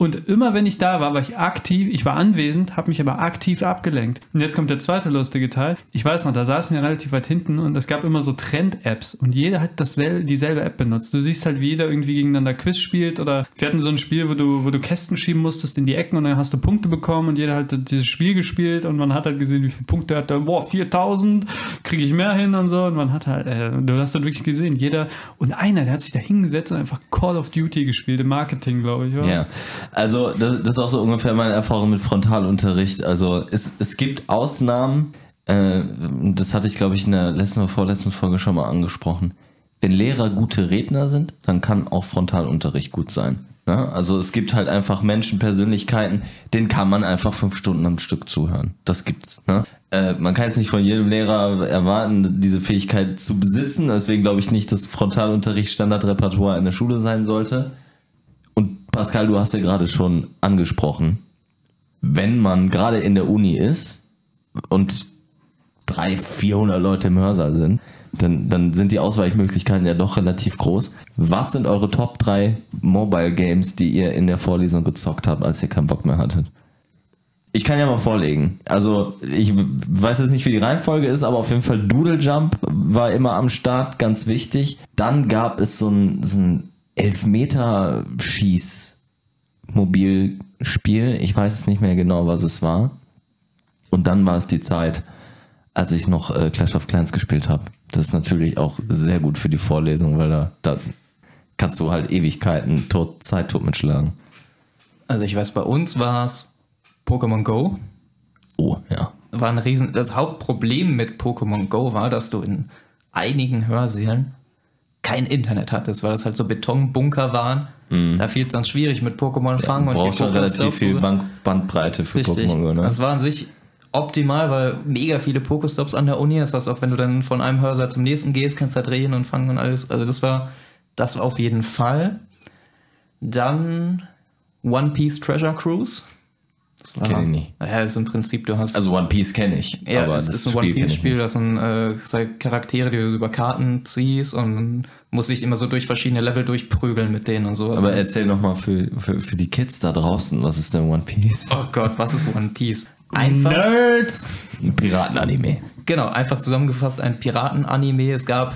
Und immer wenn ich da war, war ich aktiv, ich war anwesend, habe mich aber aktiv abgelenkt. Und jetzt kommt der zweite lustige Teil. Ich weiß noch, da saßen wir relativ weit hinten und es gab immer so Trend-Apps und jeder hat dieselbe App benutzt. Du siehst halt, wie jeder irgendwie gegeneinander Quiz spielt oder wir hatten so ein Spiel, wo du Kästen schieben musstest in die Ecken und dann hast du Punkte bekommen und jeder hat dieses Spiel gespielt und man hat halt gesehen, wie viele Punkte hat er. Boah, 4000, kriege ich mehr hin und so. Und man hat halt, du hast halt wirklich gesehen, jeder und einer, der hat sich da hingesetzt und einfach Call of Duty gespielt im Marketing, glaube ich. Ja. Also das ist auch so ungefähr meine Erfahrung mit Frontalunterricht. Also es gibt Ausnahmen, das hatte ich glaube ich in der letzten oder vorletzten Folge schon mal angesprochen. Wenn Lehrer gute Redner sind, dann kann auch Frontalunterricht gut sein. Ja? Also es gibt halt einfach Menschen, Persönlichkeiten, denen kann man einfach 5 Stunden am Stück zuhören. Das gibt's. Ne? Man kann jetzt nicht von jedem Lehrer erwarten, diese Fähigkeit zu besitzen. Deswegen glaube ich nicht, dass Frontalunterricht Standardrepertoire in der Schule sein sollte. Und Pascal, du hast ja gerade schon angesprochen, wenn man gerade in der Uni ist und 300-400 Leute im Hörsaal sind, dann sind die Ausweichmöglichkeiten ja doch relativ groß. Was sind eure Top 3 Mobile Games, die ihr in der Vorlesung gezockt habt, als ihr keinen Bock mehr hattet? Ich kann ja mal vorlegen. Also ich weiß jetzt nicht, wie die Reihenfolge ist, aber auf jeden Fall Doodle Jump war immer am Start, ganz wichtig. Dann gab es so ein Elfmeter-Schieß-Mobilspiel. Ich weiß es nicht mehr genau, was es war. Und dann war es die Zeit, als ich noch Clash of Clans gespielt habe. Das ist natürlich auch sehr gut für die Vorlesung, weil da kannst du halt Ewigkeiten Zeit tot mitschlagen. Also ich weiß, bei uns war es Pokémon Go. Oh, ja. War ein Riesen. Das Hauptproblem mit Pokémon Go war, dass du in einigen Hörsälen kein Internet hattest, weil das halt so Betonbunker waren. Mm. Da fiel es dann schwierig mit Pokémon fangen. Ja, du brauchst schon relativ viel Bandbreite für Pokémon Go. Ne? Das war an sich optimal, weil mega viele Pokestops an der Uni ist. Das heißt, auch wenn du dann von einem Hörsaal zum nächsten gehst, kannst du halt drehen und fangen und alles. Also das war auf jeden Fall. Dann One Piece Treasure Cruise. Kenne ich nicht. Ja, ist im Prinzip, du hast... Also One Piece kenne ich. Ja, aber das ist ein One Piece Spiel, das sind Charaktere, die du über Karten ziehst und musst dich immer so durch verschiedene Level durchprügeln mit denen und sowas. Aber erzähl nochmal für die Kids da draußen, was ist denn One Piece? Oh Gott, was ist One Piece? Einfach... Nerds! Ein Piratenanime. Genau, einfach zusammengefasst ein Piratenanime. Es gab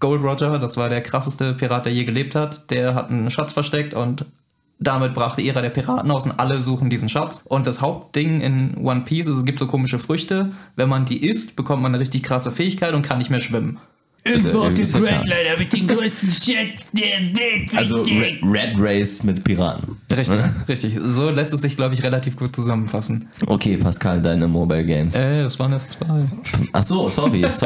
Gold Roger, das war der krasseste Pirat, der je gelebt hat. Der hat einen Schatz versteckt und... Damit brach die Ära der Piraten aus und alle suchen diesen Schatz. Und das Hauptding in One Piece ist, es gibt so komische Früchte. Wenn man die isst, bekommt man eine richtig krasse Fähigkeit und kann nicht mehr schwimmen. Irgendwo auf dem Grand Line habe ich den größten Schatz der Welt. Also Red Race mit Piraten. Richtig, richtig. So lässt es sich, glaube ich, relativ gut zusammenfassen. Okay, Pascal, deine Mobile Games. Das waren erst 2. Ach so, sorry. Das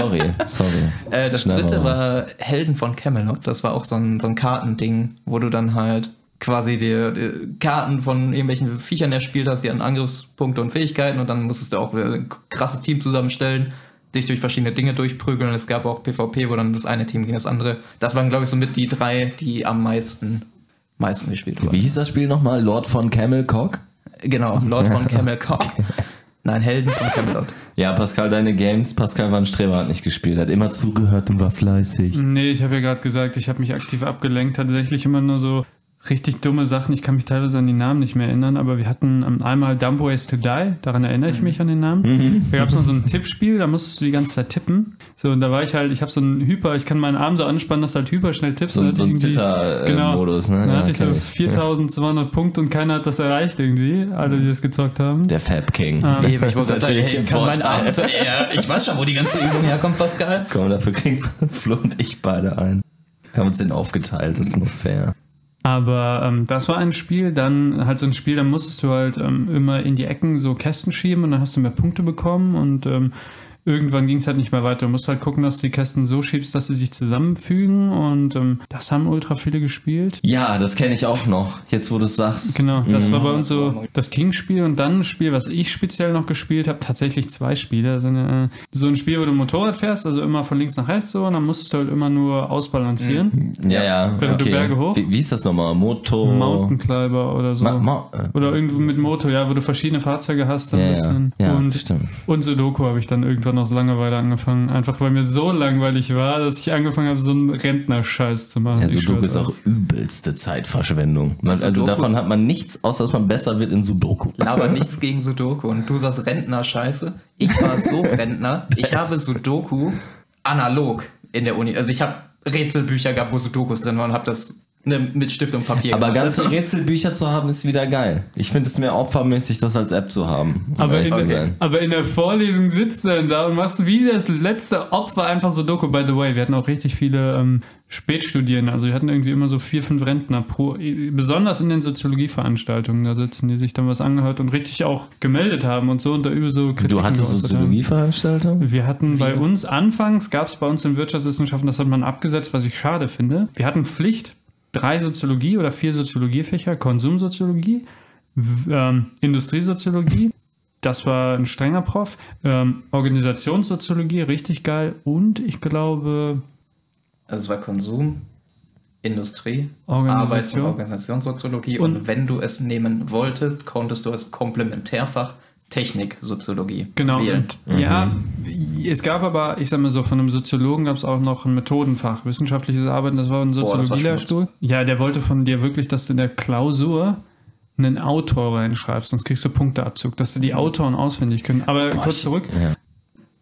dritte war Helden von Camelot. Das war auch so ein Kartending, wo du dann halt... quasi die Karten von irgendwelchen Viechern erspielt hast, die an Angriffspunkte und Fähigkeiten und dann musstest du auch ein krasses Team zusammenstellen, dich durch verschiedene Dinge durchprügeln und es gab auch PvP, wo dann das eine Team gegen das andere. Das waren, glaube ich, so mit die 3, die am meisten gespielt wurden. Wie hieß das Spiel nochmal? Lord von Camelcock? Genau, Lord von Camelcock. Nein, Helden von Camelot. Ja, Pascal, deine Games. Pascal war ein Streber, hat nicht gespielt, hat immer zugehört und war fleißig. Nee, ich habe ja gerade gesagt, ich habe mich aktiv abgelenkt, tatsächlich immer nur so richtig dumme Sachen, ich kann mich teilweise an die Namen nicht mehr erinnern, aber wir hatten einmal Dumb Ways to Die, daran erinnere ich mich an den Namen. Mhm. Da gab es noch so ein Tippspiel, da musstest du die ganze Zeit tippen. So, und da war ich halt, ich habe so einen Hyper, ich kann meinen Arm so anspannen, dass du halt hyper schnell tippst. So ein Zitter-Modus, genau, ne? Dann hatte ich so 4200 Punkte und keiner hat das erreicht irgendwie, alle die das gezockt haben. Der Fab King. Ich wollte sagen, ich kann meinen Arm. Ich weiß schon, wo die ganze Übung herkommt, Pascal. Komm, dafür kriegen Flo und ich beide ein. Wir haben uns den aufgeteilt, das ist nur fair. Aber das war ein Spiel, dann halt so ein Spiel, dann musstest du halt immer in die Ecken so Kästen schieben und dann hast du mehr Punkte bekommen und irgendwann ging es halt nicht mehr weiter. Du musst halt gucken, dass du die Kästen so schiebst, dass sie sich zusammenfügen und das haben ultra viele gespielt. Ja, das kenne ich auch noch, jetzt wo du es sagst. Genau, das war bei uns so das King-Spiel und dann ein Spiel, was ich speziell noch gespielt habe, tatsächlich 2 Spiele. Also so ein Spiel, wo du Motorrad fährst, also immer von links nach rechts so und dann musstest du halt immer nur ausbalancieren. Ja. Während du Berge hoch. Wie ist das nochmal? Mountain Climber oder so. Oder irgendwo mit Motor, ja, wo du verschiedene Fahrzeuge hast. Ein bisschen. Ja, stimmt. Und Sudoku habe ich dann irgendwann dann aus Langeweile angefangen. Einfach weil mir so langweilig war, dass ich angefangen habe, so einen Rentnerscheiß zu machen. Ja, Sudoku ist auch übelste Zeitverschwendung. Also davon hat man nichts, außer dass man besser wird in Sudoku. Laber nichts gegen Sudoku. Und du sagst Rentnerscheiße. Ich war so Rentner. Ich habe Sudoku analog in der Uni. Also ich habe Rätselbücher gehabt, wo Sudokus drin waren und habe das mit Stift und Papier gemacht. Aber ganze Rätselbücher zu haben, ist wieder geil. Ich finde es mehr opfermäßig, das als App zu haben. Aber in der Vorlesung sitzt du dann da und machst wie das letzte Opfer einfach Sudoku. By the way, wir hatten auch richtig viele Spätstudierende. Also wir hatten irgendwie immer so 4-5 Rentner pro, besonders in den Soziologieveranstaltungen da sitzen, die sich dann was angehört und richtig auch gemeldet haben und so und da übel so Kritiken. Du hattest Soziologieveranstaltungen? Wir hatten bei uns anfangs, gab es bei uns in Wirtschaftswissenschaften, das hat man abgesetzt, was ich schade finde. Wir hatten Pflicht, 3 Soziologie oder 4 Soziologiefächer, Konsumsoziologie, Industriesoziologie, das war ein strenger Prof, Organisationssoziologie, richtig geil und ich glaube... Also es war Konsum, Industrie, Arbeit und Organisationssoziologie und wenn du es nehmen wolltest, konntest du als Komplementärfach Techniksoziologie. Genau. Und, ja, es gab aber, ich sag mal so, von einem Soziologen gab es auch noch ein Methodenfach, wissenschaftliches Arbeiten, das war ein Soziologielehrstuhl. Ja, der wollte von dir wirklich, dass du in der Klausur einen Autor reinschreibst, sonst kriegst du Punkteabzug, dass du die Autoren auswendig können. Aber kurz zurück. Ja.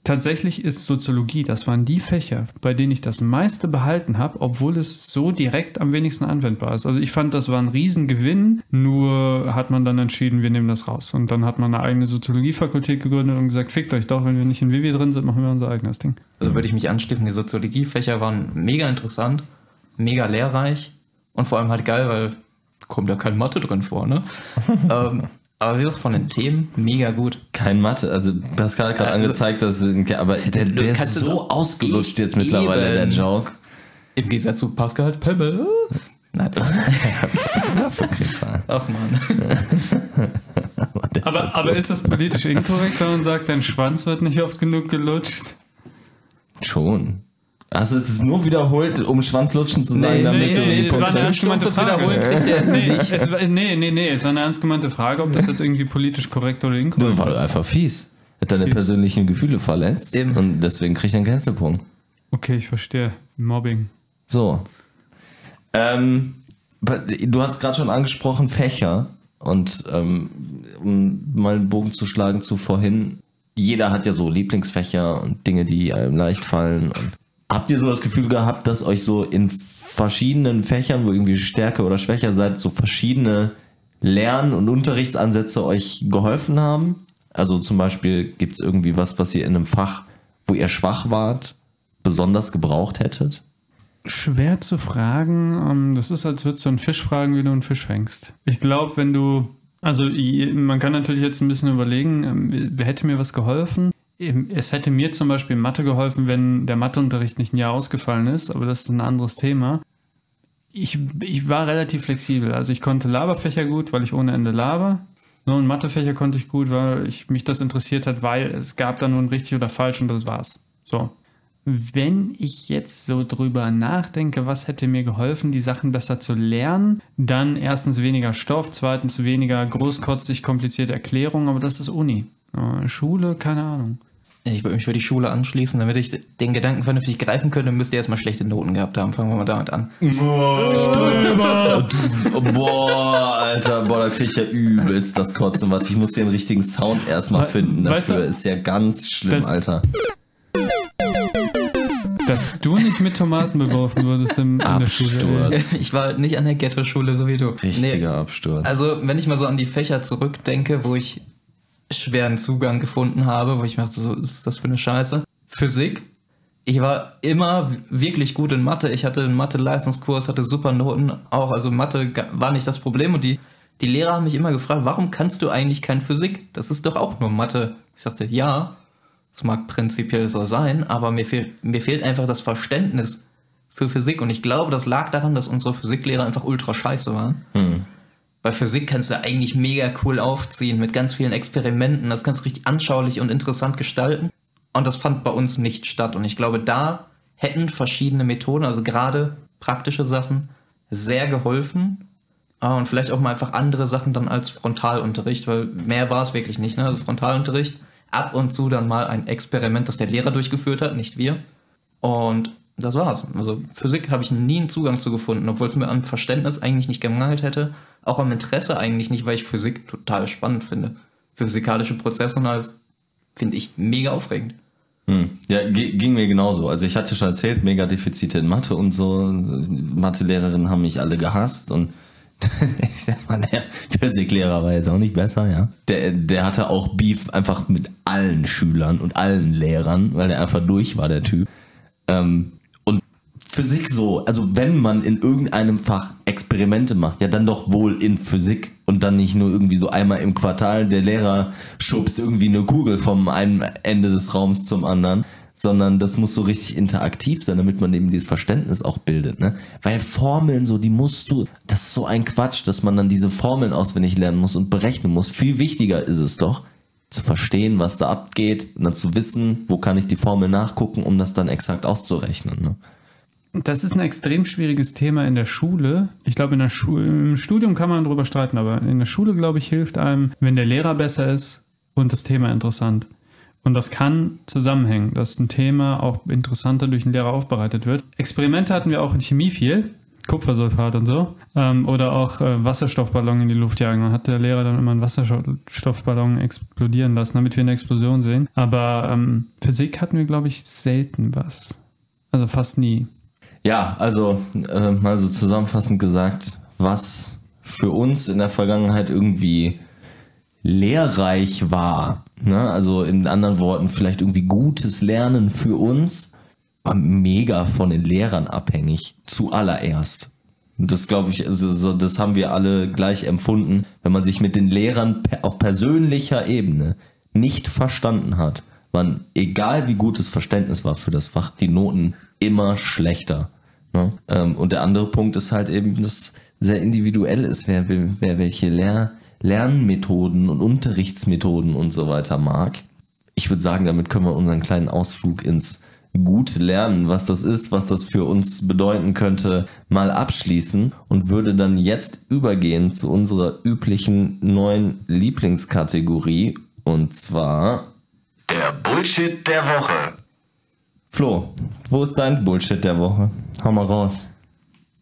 Tatsächlich ist Soziologie, das waren die Fächer, bei denen ich das meiste behalten habe, obwohl es so direkt am wenigsten anwendbar ist. Also ich fand, das war ein Riesengewinn, nur hat man dann entschieden, wir nehmen das raus. Und dann hat man eine eigene Soziologiefakultät gegründet und gesagt, fickt euch doch, wenn wir nicht in Vivi drin sind, machen wir unser eigenes Ding. Also würde ich mich anschließen, die Soziologiefächer waren mega interessant, mega lehrreich und vor allem halt geil, weil kommt ja kein Mathe drin vor, ne? Aber wie gesagt, von den Themen mega gut. Kein Mathe, also Pascal hat gerade angezeigt, dass, aber der ist so ausgelutscht jetzt mittlerweile, der Joke. Im Gegensatz zu Pascal Pöbel. Nein. Ach man. aber ist das politisch inkorrekt, wenn man sagt, dein Schwanz wird nicht oft genug gelutscht? Schon. Also es ist nur wiederholt, um Schwanzlutschen zu sagen, damit du... Nee, es war eine ernst gemeinte Frage. Es war eine ernst gemeinte Frage, ob das jetzt irgendwie politisch korrekt oder inkorrekt ist. War einfach fies. Hat deine persönlichen Gefühle verletzt und deswegen kriegt er einen Cancelpunkt. Okay, ich verstehe. Mobbing. So. Du hast gerade schon angesprochen, Fächer. Und um mal einen Bogen zu schlagen zu vorhin, jeder hat ja so Lieblingsfächer und Dinge, die einem leicht fallen und... Habt ihr so das Gefühl gehabt, dass euch so in verschiedenen Fächern, wo irgendwie stärker oder schwächer seid, so verschiedene Lern- und Unterrichtsansätze euch geholfen haben? Also zum Beispiel gibt es irgendwie was ihr in einem Fach, wo ihr schwach wart, besonders gebraucht hättet? Schwer zu fragen. Das ist, als würdest du einen Fisch fragen, wie du einen Fisch fängst. Ich glaube, also man kann natürlich jetzt ein bisschen überlegen, hätte mir was geholfen? Es hätte mir zum Beispiel Mathe geholfen, wenn der Matheunterricht nicht ein Jahr ausgefallen ist, aber das ist ein anderes Thema. Ich war relativ flexibel, also ich konnte Laberfächer gut, weil ich ohne Ende laber. Und Mathefächer konnte ich gut, weil mich das interessiert hat, weil es gab da nur ein richtig oder falsch und das war's. So. Wenn ich jetzt so drüber nachdenke, was hätte mir geholfen, die Sachen besser zu lernen, dann erstens weniger Stoff, zweitens weniger großkotzig komplizierte Erklärungen, aber das ist Uni. Schule, keine Ahnung. Ich würde mich für die Schule anschließen, damit ich den Gedanken vernünftig greifen könnte, müsst ihr erstmal schlechte Noten gehabt haben. Fangen wir mal damit an. Boah, Alter, da krieg ich ja übelst das Kotzen. Ich muss den richtigen Sound erstmal finden. Dafür ist ja ganz schlimm, Alter. Dass du nicht mit Tomaten beworfen wurdest in der Schule. Ich war nicht an der Ghetto-Schule, so wie du. Richtiger Absturz. Also, wenn ich mal so an die Fächer zurückdenke, wo ich schweren Zugang gefunden habe, wo ich mir dachte, so ist das für eine Scheiße. Physik. Ich war immer wirklich gut in Mathe. Ich hatte einen Mathe-Leistungskurs, hatte super Noten auch. Also Mathe war nicht das Problem. Und die Lehrer haben mich immer gefragt, warum kannst du eigentlich kein Physik? Das ist doch auch nur Mathe. Ich dachte, ja, das mag prinzipiell so sein, aber mir fehlt einfach das Verständnis für Physik. Und ich glaube, das lag daran, dass unsere Physiklehrer einfach ultra scheiße waren. Bei Physik kannst du eigentlich mega cool aufziehen mit ganz vielen Experimenten. Das kannst du richtig anschaulich und interessant gestalten. Und das fand bei uns nicht statt. Und ich glaube, da hätten verschiedene Methoden, also gerade praktische Sachen, sehr geholfen. Und vielleicht auch mal einfach andere Sachen dann als Frontalunterricht, weil mehr war es wirklich nicht. Ne? Also Frontalunterricht ab und zu dann mal ein Experiment, das der Lehrer durchgeführt hat, nicht wir. Und das war's. Also Physik habe ich nie einen Zugang zu gefunden, obwohl es mir an Verständnis eigentlich nicht gemangelt hätte, auch am Interesse eigentlich nicht, weil ich Physik total spannend finde. Physikalische Prozesse und alles finde ich mega aufregend. Ja, ging mir genauso. Also ich hatte schon erzählt, mega Defizite in Mathe und so. Mathelehrerinnen haben mich alle gehasst und ich sag mal, der Physiklehrer war jetzt auch nicht besser, ja. Der hatte auch Beef einfach mit allen Schülern und allen Lehrern, weil der einfach durch war, der Typ. Und Physik so, also wenn man in irgendeinem Fach Experimente macht, ja dann doch wohl in Physik und dann nicht nur irgendwie so einmal im Quartal, der Lehrer schubst irgendwie eine Kugel vom einen Ende des Raums zum anderen, sondern das muss so richtig interaktiv sein, damit man eben dieses Verständnis auch bildet, ne? Weil Formeln so, die musst du, das ist so ein Quatsch, dass man dann diese Formeln auswendig lernen muss und berechnen muss. Viel wichtiger ist es doch, zu verstehen, was da abgeht und dann zu wissen, wo kann ich die Formel nachgucken, um das dann exakt auszurechnen. Ne? Das ist ein extrem schwieriges Thema in der Schule. Ich glaube, im Studium kann man darüber streiten, aber in der Schule, glaube ich, hilft einem, wenn der Lehrer besser ist und das Thema interessant. Und das kann zusammenhängen, dass ein Thema auch interessanter durch den Lehrer aufbereitet wird. Experimente hatten wir auch in Chemie viel, Kupfersulfat und so, oder auch Wasserstoffballon in die Luft jagen. Man hat der Lehrer dann immer einen Wasserstoffballon explodieren lassen, damit wir eine Explosion sehen. Aber Physik hatten wir, glaube ich, selten was. Also fast nie. Ja, also mal so zusammenfassend gesagt, was für uns in der Vergangenheit irgendwie lehrreich war, ne? Also in anderen Worten vielleicht irgendwie gutes Lernen für uns, war mega von den Lehrern abhängig, zuallererst. Und das glaube ich, also, das haben wir alle gleich empfunden, wenn man sich mit den Lehrern auf persönlicher Ebene nicht verstanden hat, man, egal wie gut das Verständnis war für das Fach, die Noten immer schlechter. Ne? Und der andere Punkt ist halt eben, dass sehr individuell ist, wer welche Lernmethoden und Unterrichtsmethoden und so weiter mag. Ich würde sagen, damit können wir unseren kleinen Ausflug ins gut lernen, was das ist, was das für uns bedeuten könnte, mal abschließen und würde dann jetzt übergehen zu unserer üblichen neuen Lieblingskategorie und zwar der Bullshit der Woche. Flo, wo ist dein Bullshit der Woche? Hau mal raus.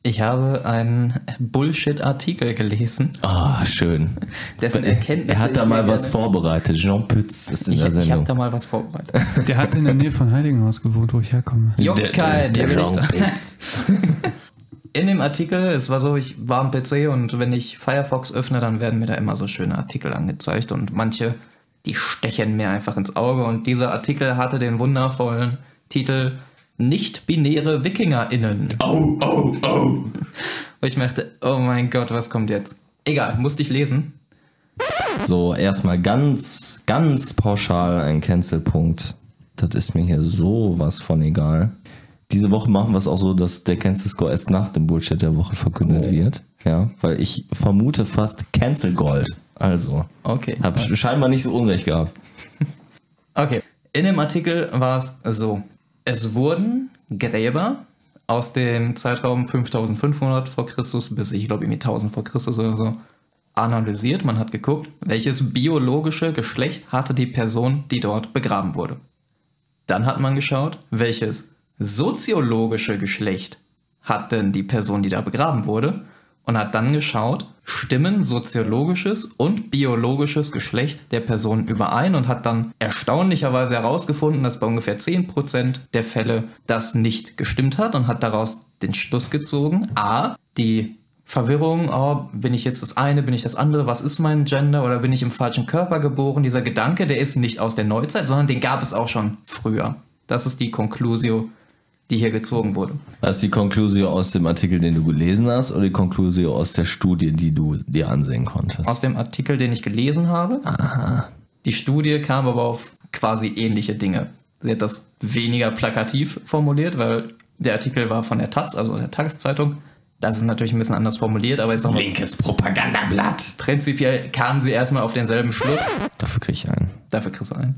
Ich habe einen Bullshit-Artikel gelesen. Ah, schön. Er hat da mal was vorbereitet. Jean Pütz ist in der Sendung. Ich habe da mal was vorbereitet. Der hat in der Nähe von Heiligenhaus gewohnt, wo ich herkomme. Der will ich da. In dem Artikel, es war so, ich war am PC und wenn ich Firefox öffne, dann werden mir da immer so schöne Artikel angezeigt und manche, die stechen mir einfach ins Auge. Und dieser Artikel hatte den wundervollen Titel Nicht-binäre WikingerInnen. Oh, oh, oh. Und ich dachte, oh mein Gott, was kommt jetzt? Egal, musste ich lesen. So, erstmal ganz, ganz pauschal ein Cancel-Punkt. Das ist mir hier sowas von egal. Diese Woche machen wir es auch so, dass der Cancel-Score erst nach dem Bullshit der Woche verkündet wird. Ja, weil ich vermute fast Cancel-Gold. Also, hab scheinbar nicht so Unrecht gehabt. Okay, in dem Artikel war es so. Es wurden Gräber aus dem Zeitraum 5500 vor Christus bis, ich glaube, 1000 vor Christus oder so analysiert. Man hat geguckt, welches biologische Geschlecht hatte die Person, die dort begraben wurde. Dann hat man geschaut, welches soziologische Geschlecht hat denn die Person, die da begraben wurde. Und hat dann geschaut, stimmen soziologisches und biologisches Geschlecht der Personen überein und hat dann erstaunlicherweise herausgefunden, dass bei ungefähr 10% der Fälle das nicht gestimmt hat und hat daraus den Schluss gezogen, a, die Verwirrung, oh, bin ich jetzt das eine, bin ich das andere, was ist mein Gender oder bin ich im falschen Körper geboren? Dieser Gedanke, der ist nicht aus der Neuzeit, sondern den gab es auch schon früher. Das ist die Conclusio, die hier gezogen wurde. War es die Conclusio aus dem Artikel, den du gelesen hast, oder die Conclusio aus der Studie, die du dir ansehen konntest? Aus dem Artikel, den ich gelesen habe. Aha. Die Studie kam aber auf quasi ähnliche Dinge. Sie hat das weniger plakativ formuliert, weil der Artikel war von der taz, also der Tageszeitung. Das ist natürlich ein bisschen anders formuliert, aber ist auch linkes Propagandablatt. Prinzipiell kamen sie erstmal auf denselben Schluss. Dafür kriegst du einen.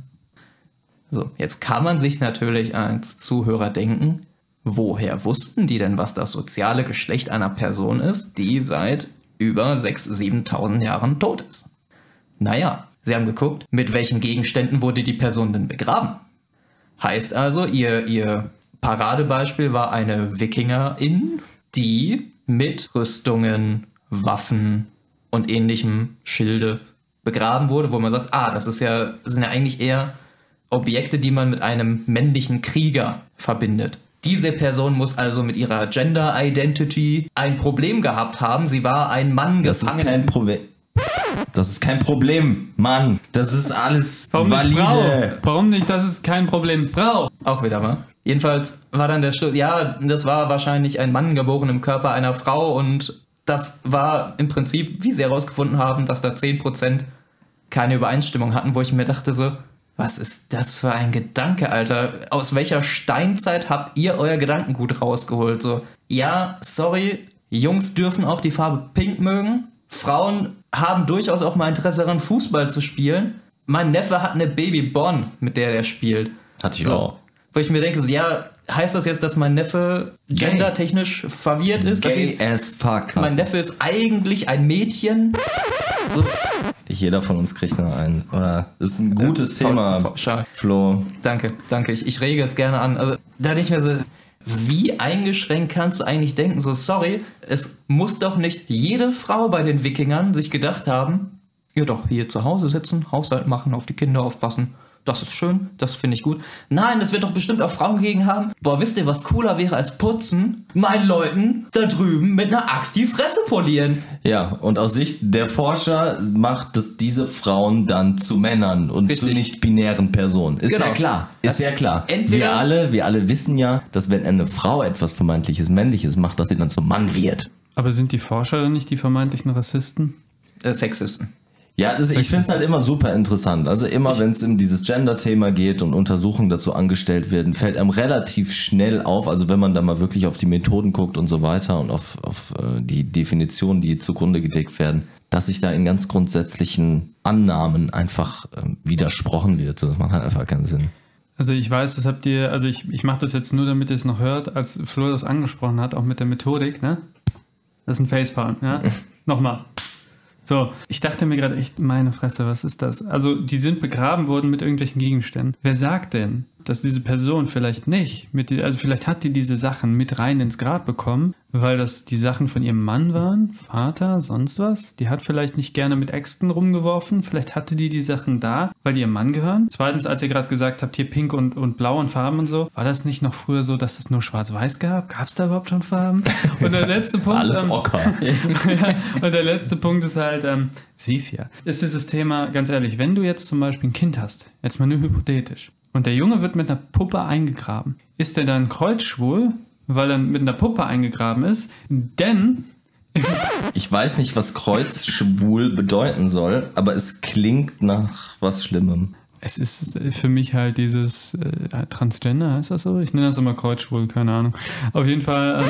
So, jetzt kann man sich natürlich als Zuhörer denken, woher wussten die denn, was das soziale Geschlecht einer Person ist, die seit über 6.000, 7.000 Jahren tot ist? Naja, Sie haben geguckt, mit welchen Gegenständen wurde die Person denn begraben. Heißt also, ihr Paradebeispiel war eine Wikingerin, die mit Rüstungen, Waffen und ähnlichem, Schilde begraben wurde, wo man sagt, das sind ja eigentlich eher Objekte, die man mit einem männlichen Krieger verbindet. Diese Person muss also mit ihrer Gender Identity ein Problem gehabt haben. Sie war ein Mann gefangen. Das ist kein Problem. Das ist kein Problem, Mann. Das ist alles valide. Warum nicht? Das ist kein Problem, Frau. Auch wieder mal. Jedenfalls war dann der Schluss, das war wahrscheinlich ein Mann geboren im Körper einer Frau und das war im Prinzip, wie sie herausgefunden haben, dass da 10% keine Übereinstimmung hatten, wo ich mir dachte so, was ist das für ein Gedanke, Alter? Aus welcher Steinzeit habt ihr euer Gedankengut rausgeholt? So, ja, sorry, Jungs dürfen auch die Farbe Pink mögen. Frauen haben durchaus auch mal Interesse daran, Fußball zu spielen. Mein Neffe hat eine Babyborn, mit der er spielt. Hatte ich auch. Wo ich mir denke, heißt das jetzt, dass mein Neffe gendertechnisch verwirrt ist? Gay as fuck. Mein Neffe ist eigentlich ein Mädchen. So. Jeder von uns kriegt noch einen. Oder? Das ist ein gutes Thema, Flo. Danke. Ich rege es gerne an. Also, da denke ich mir so, wie eingeschränkt kannst du eigentlich denken? So, sorry, es muss doch nicht jede Frau bei den Wikingern sich gedacht haben, ja doch, hier zu Hause sitzen, Haushalt machen, auf die Kinder aufpassen. Das ist schön, das finde ich gut. Nein, das wird doch bestimmt auch Frauen gegen haben. Boah, wisst ihr, was cooler wäre als putzen? Meinen Leuten da drüben mit einer Axt die Fresse polieren. Ja, und aus Sicht der Forscher macht das diese Frauen dann zu Männern und richtig. Zu nicht-binären Personen. Ist genau. Ja klar, ist also ja klar. Wir alle wissen ja, dass wenn eine Frau etwas vermeintliches Männliches macht, dass sie dann zum Mann wird. Aber sind die Forscher dann nicht die vermeintlichen Rassisten? Sexisten. Ja, ich finde es halt immer super interessant. Also immer, wenn es um dieses Gender-Thema geht und Untersuchungen dazu angestellt werden, fällt einem relativ schnell auf, also wenn man da mal wirklich auf die Methoden guckt und so weiter und auf die Definitionen, die zugrunde gelegt werden, dass sich da in ganz grundsätzlichen Annahmen einfach widersprochen wird. Das macht halt einfach keinen Sinn. Also ich weiß, das habt ihr, also ich mache das jetzt nur, damit ihr es noch hört, als Flo das angesprochen hat, auch mit der Methodik, ne? Das ist ein Facepalm, ja? Nochmal. So, ich dachte mir gerade echt, meine Fresse, was ist das? Also, die sind begraben worden mit irgendwelchen Gegenständen. Wer sagt denn, dass diese Person vielleicht nicht, vielleicht hat die diese Sachen mit rein ins Grab bekommen, weil das die Sachen von ihrem Mann waren, Vater, sonst was? Die hat vielleicht nicht gerne mit Äxten rumgeworfen, vielleicht hatte die Sachen da, weil die ihrem Mann gehören. Zweitens, als ihr gerade gesagt habt, hier pink und blau und Farben und so, war das nicht noch früher so, dass es nur schwarz-weiß gab? Gab es da überhaupt schon Farben? Und der letzte Punkt... Alles ocker. Und der letzte Punkt ist halt, Sepia. Ist dieses Thema, ganz ehrlich, wenn du jetzt zum Beispiel ein Kind hast, jetzt mal nur hypothetisch, und der Junge wird mit einer Puppe eingegraben. Ist der dann kreuzschwul, weil er mit einer Puppe eingegraben ist? Denn... Ich weiß nicht, was kreuzschwul bedeuten soll, aber es klingt nach was Schlimmem. Es ist für mich halt dieses Transgender, heißt das so? Ich nenne das immer kreuzschwul, keine Ahnung. Auf jeden Fall...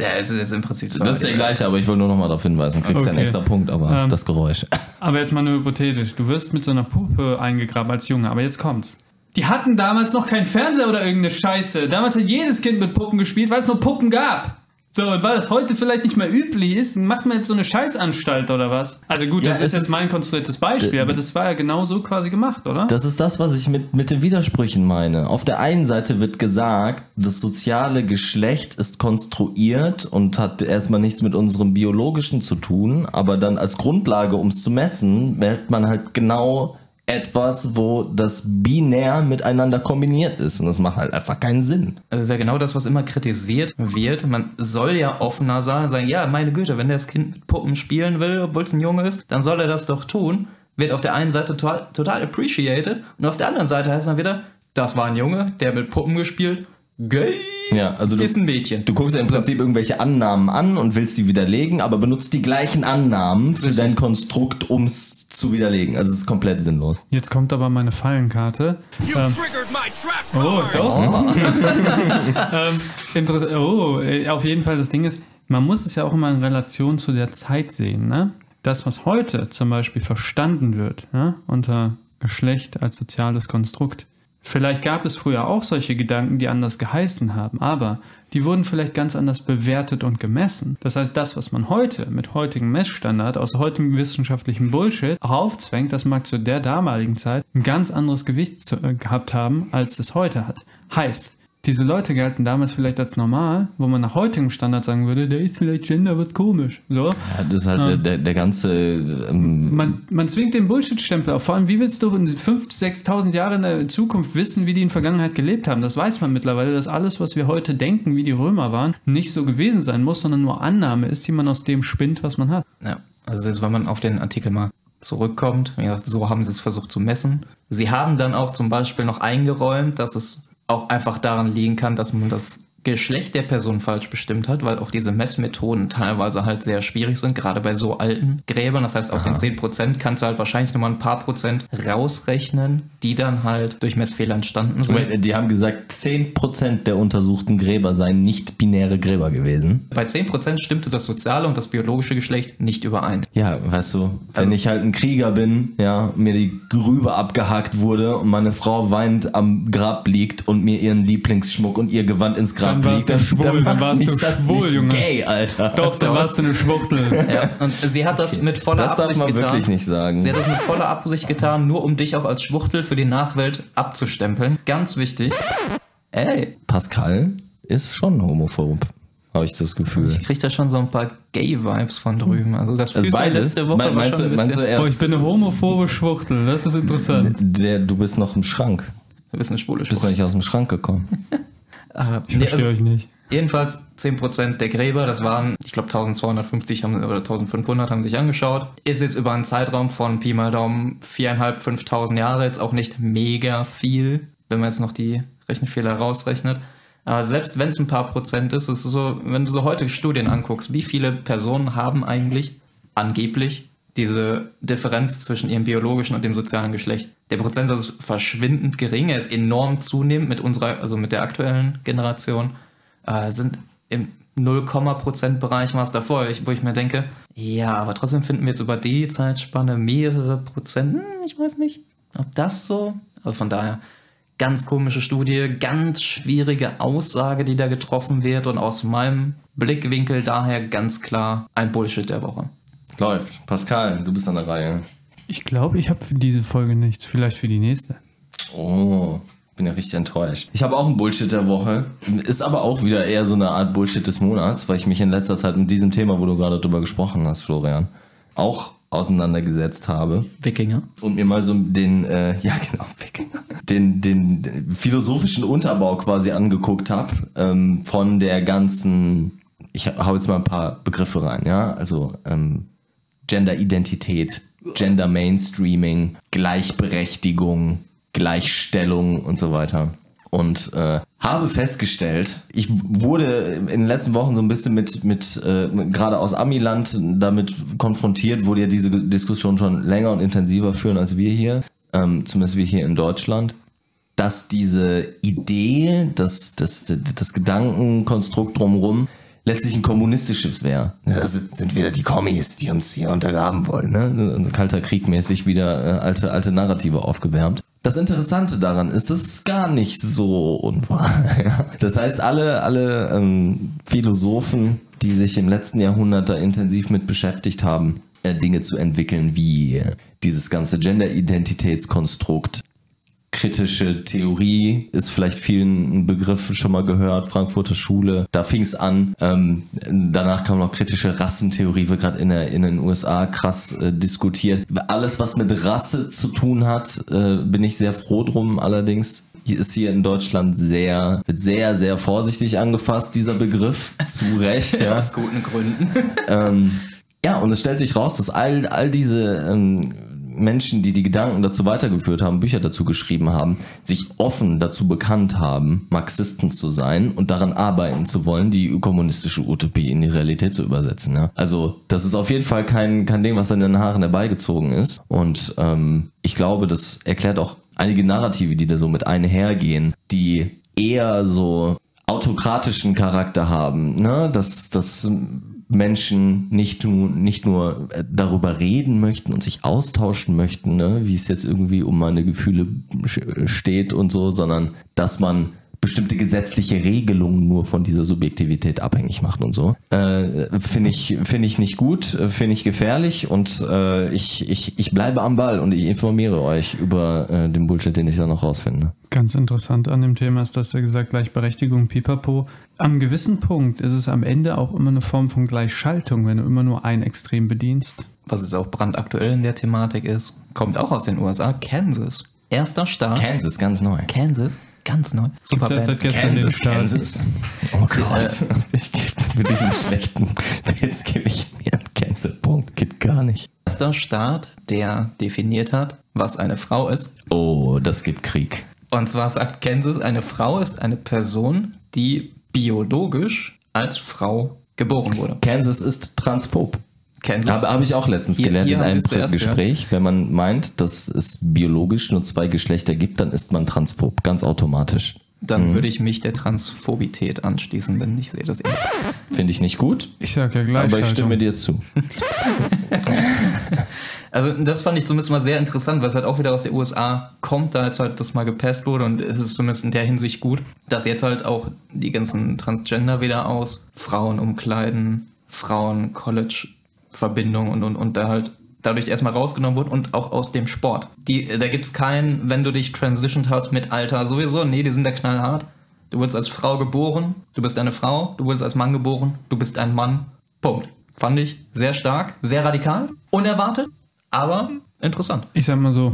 Ja, es ist im Prinzip so. Das ist der gleiche, aber ich wollte nur nochmal darauf hinweisen. Du kriegst ja einen extra Punkt, aber das Geräusch. Aber jetzt mal nur hypothetisch. Du wirst mit so einer Puppe eingegraben als Junge, aber jetzt kommt's. Die hatten damals noch keinen Fernseher oder irgendeine Scheiße. Damals hat jedes Kind mit Puppen gespielt, weil es nur Puppen gab. So, und weil das heute vielleicht nicht mehr üblich ist, macht man jetzt so eine Scheißanstalt oder was? Also gut, ja, das ist jetzt mein konstruiertes Beispiel, aber das war ja genau so quasi gemacht, oder? Das ist das, was ich mit den Widersprüchen meine. Auf der einen Seite wird gesagt, das soziale Geschlecht ist konstruiert und hat erstmal nichts mit unserem biologischen zu tun, aber dann als Grundlage, um es zu messen, wählt man halt genau etwas, wo das binär miteinander kombiniert ist. Und das macht halt einfach keinen Sinn. Das ist ja genau das, was immer kritisiert wird. Man soll ja offener sein, sagen, ja, meine Güte, wenn das Kind mit Puppen spielen will, obwohl es ein Junge ist, dann soll er das doch tun. Wird auf der einen Seite total appreciated und auf der anderen Seite heißt es dann wieder, das war ein Junge, der mit Puppen gespielt, gay. Ja, also ist ein Mädchen. Du guckst ja im Prinzip irgendwelche Annahmen an und willst die widerlegen, aber benutzt die gleichen Annahmen für dein Konstrukt, um es zu widerlegen. Also es ist komplett sinnlos. Jetzt kommt aber meine Fallenkarte. Auf jeden Fall, das Ding ist, man muss es ja auch immer in Relation zu der Zeit sehen. Ne? Das, was heute zum Beispiel verstanden wird, ne? Unter Geschlecht als soziales Konstrukt, Vielleicht gab es früher auch solche Gedanken, die anders geheißen haben, aber die wurden vielleicht ganz anders bewertet und gemessen. Das heißt, das, was man heute mit heutigem Messstandard aus heutigem wissenschaftlichen Bullshit aufzwängt, das mag zu der damaligen Zeit ein ganz anderes Gewicht gehabt haben, als es heute hat. Heißt, diese Leute galten damals vielleicht als normal, wo man nach heutigem Standard sagen würde, der ist vielleicht Gender, wird komisch. So. Ja, das ist halt der ganze... Man zwingt den Bullshit-Stempel auf. Vor allem, wie willst du in 5.000, 6.000 Jahren in der Zukunft wissen, wie die in der Vergangenheit gelebt haben? Das weiß man mittlerweile, dass alles, was wir heute denken, wie die Römer waren, nicht so gewesen sein muss, sondern nur Annahme ist, die man aus dem spinnt, was man hat. Ja, also jetzt, wenn man auf den Artikel mal zurückkommt, ja, so haben sie es versucht zu messen. Sie haben dann auch zum Beispiel noch eingeräumt, dass es auch einfach daran liegen kann, dass man das Geschlecht der Person falsch bestimmt hat, weil auch diese Messmethoden teilweise halt sehr schwierig sind, gerade bei so alten Gräbern. Das heißt, aus den 10% kannst du halt wahrscheinlich nochmal ein paar Prozent rausrechnen, die dann halt durch Messfehler entstanden sind. Die haben gesagt, 10% der untersuchten Gräber seien nicht binäre Gräber gewesen. Bei 10% stimmte das soziale und das biologische Geschlecht nicht überein. Ja, weißt du, wenn ich halt ein Krieger bin, ja, mir die Rübe abgehakt wurde und meine Frau weinend am Grab liegt und mir ihren Lieblingsschmuck und ihr Gewand ins Grab Dann warst du schwul, Junge. Gay, Alter. Doch, dann warst du eine Schwuchtel. Ja, und sie hat das mit voller Absicht getan. Das darf man wirklich nicht sagen. Sie hat das mit voller Absicht getan, nur um dich auch als Schwuchtel für die Nachwelt abzustempeln. Ganz wichtig. Ey. Pascal ist schon homophob, habe ich das Gefühl. Ich kriege da schon so ein paar Gay-Vibes von drüben. Also das fühlst du letzte Woche schon ein bisschen. Boah, ich bin eine homophobe Schwuchtel. Das ist interessant. Du bist noch im Schrank. Du bist eine schwule Schwuchtel. Du bist noch nicht aus dem Schrank gekommen. Ich verstehe euch nicht. Jedenfalls 10% der Gräber, das waren, ich glaube 1250 oder 1500 haben sich angeschaut. Ist jetzt über einen Zeitraum von Pi mal Daumen 4.500, 5.000 Jahre jetzt auch nicht mega viel, wenn man jetzt noch die Rechenfehler rausrechnet. Aber selbst wenn es ein paar Prozent ist, ist es so, wenn du so heute Studien anguckst, wie viele Personen haben eigentlich angeblich diese Differenz zwischen ihrem biologischen und dem sozialen Geschlecht. Der Prozentsatz ist verschwindend gering, er ist enorm zunehmend mit unserer, also mit der aktuellen Generation, sind im 0,%-Bereich war es davor, wo ich mir denke, ja, aber trotzdem finden wir jetzt über die Zeitspanne mehrere Prozent, ich weiß nicht, ob das so, also von daher, ganz komische Studie, ganz schwierige Aussage, die da getroffen wird und aus meinem Blickwinkel daher ganz klar ein Bullshit der Woche. Läuft. Pascal, du bist an der Reihe. Ich glaube, ich habe für diese Folge nichts. Vielleicht für die nächste. Oh, bin ja richtig enttäuscht. Ich habe auch einen Bullshit der Woche. Ist aber auch wieder eher so eine Art Bullshit des Monats, weil ich mich in letzter Zeit mit diesem Thema, wo du gerade drüber gesprochen hast, Florian, auch auseinandergesetzt habe. Wikinger. Und mir mal so den, Wikinger. Den philosophischen Unterbau quasi angeguckt habe, von der ganzen... Ich hau jetzt mal ein paar Begriffe rein, ja, also Gender-Identität, Gender-Mainstreaming, Gleichberechtigung, Gleichstellung und so weiter. Und habe festgestellt, ich wurde in den letzten Wochen so ein bisschen mit gerade aus Amiland damit konfrontiert, wo die ja diese Diskussion schon länger und intensiver führen als wir hier, zumindest wir hier in Deutschland, dass diese Idee, das Gedankenkonstrukt drumherum letztlich ein kommunistisches wäre. Das sind wieder die Kommis, die uns hier untergraben wollen. Ne? Kalter Krieg mäßig wieder alte Narrative aufgewärmt. Das Interessante daran ist, das ist gar nicht so unwahr. Das heißt, alle Philosophen, die sich im letzten Jahrhundert da intensiv mit beschäftigt haben, Dinge zu entwickeln wie dieses ganze Gender-Identitätskonstrukt, kritische Theorie ist vielleicht vielen ein Begriff, schon mal gehört, Frankfurter Schule, da fing es an. Danach kam noch kritische Rassentheorie, wird gerade in den USA krass diskutiert. Alles, was mit Rasse zu tun hat, bin ich sehr froh drum. Allerdings ist hier in Deutschland sehr, sehr vorsichtig angefasst, dieser Begriff. Zu Recht. Ja. Aus guten Gründen. Ja, und es stellt sich raus, dass all diese... Menschen, die Gedanken dazu weitergeführt haben, Bücher dazu geschrieben haben, sich offen dazu bekannt haben, Marxisten zu sein und daran arbeiten zu wollen, die kommunistische Utopie in die Realität zu übersetzen. Ja? Also das ist auf jeden Fall kein Ding, was an den Haaren herbeigezogen ist. Und ich glaube, das erklärt auch einige Narrative, die da so mit einhergehen, die eher so autokratischen Charakter haben. Ne? Dass Menschen nicht nur darüber reden möchten und sich austauschen möchten, ne, wie es jetzt irgendwie um meine Gefühle steht und so, sondern dass man bestimmte gesetzliche Regelungen nur von dieser Subjektivität abhängig macht und so. Finde ich nicht gut, finde ich gefährlich und ich bleibe am Ball und ich informiere euch über den Bullshit, den ich da noch rausfinde. Ganz interessant an dem Thema ist, dass du gesagt hast, Gleichberechtigung, pipapo. Am gewissen Punkt ist es am Ende auch immer eine Form von Gleichschaltung, wenn du immer nur ein Extrem bedienst. Was jetzt auch brandaktuell in der Thematik ist, kommt auch aus den USA, Kansas. Erster Staat. Kansas, ganz neu. Kansas. Ganz neu. Super Band. Seit gestern Kansas, den Kansas. Oh Gott. Mit diesem schlechten Witz gebe ich mir einen Cancel-Punkt. Geht gar nicht. Erster Staat, der definiert hat, was eine Frau ist. Oh, das gibt Krieg. Und zwar sagt Kansas, eine Frau ist eine Person, die biologisch als Frau geboren wurde. Kansas ist transphob. Habe ich auch letztens gelernt in einem Gespräch. Wenn man meint, dass es biologisch nur zwei Geschlechter gibt, dann ist man transphob, ganz automatisch. Dann würde ich mich der Transphobität anschließen, denn ich sehe das eben. Finde ich nicht gut. Ich sage ja gleich. Aber ich stimme dir zu. Also das fand ich zumindest mal sehr interessant, weil es halt auch wieder aus der USA kommt, da jetzt halt das mal gepasst wurde und es ist zumindest in der Hinsicht gut, dass jetzt halt auch die ganzen Transgender wieder aus Frauen umkleiden, Frauen College Verbindung und da halt dadurch erstmal rausgenommen wird und auch aus dem Sport. Da gibt's keinen, wenn du dich transitioned hast mit Alter sowieso, nee, die sind da knallhart. Du wurdest als Frau geboren, du bist eine Frau, du wurdest als Mann geboren, du bist ein Mann. Punkt. Fand ich sehr stark, sehr radikal, unerwartet, aber interessant. Ich sag mal so,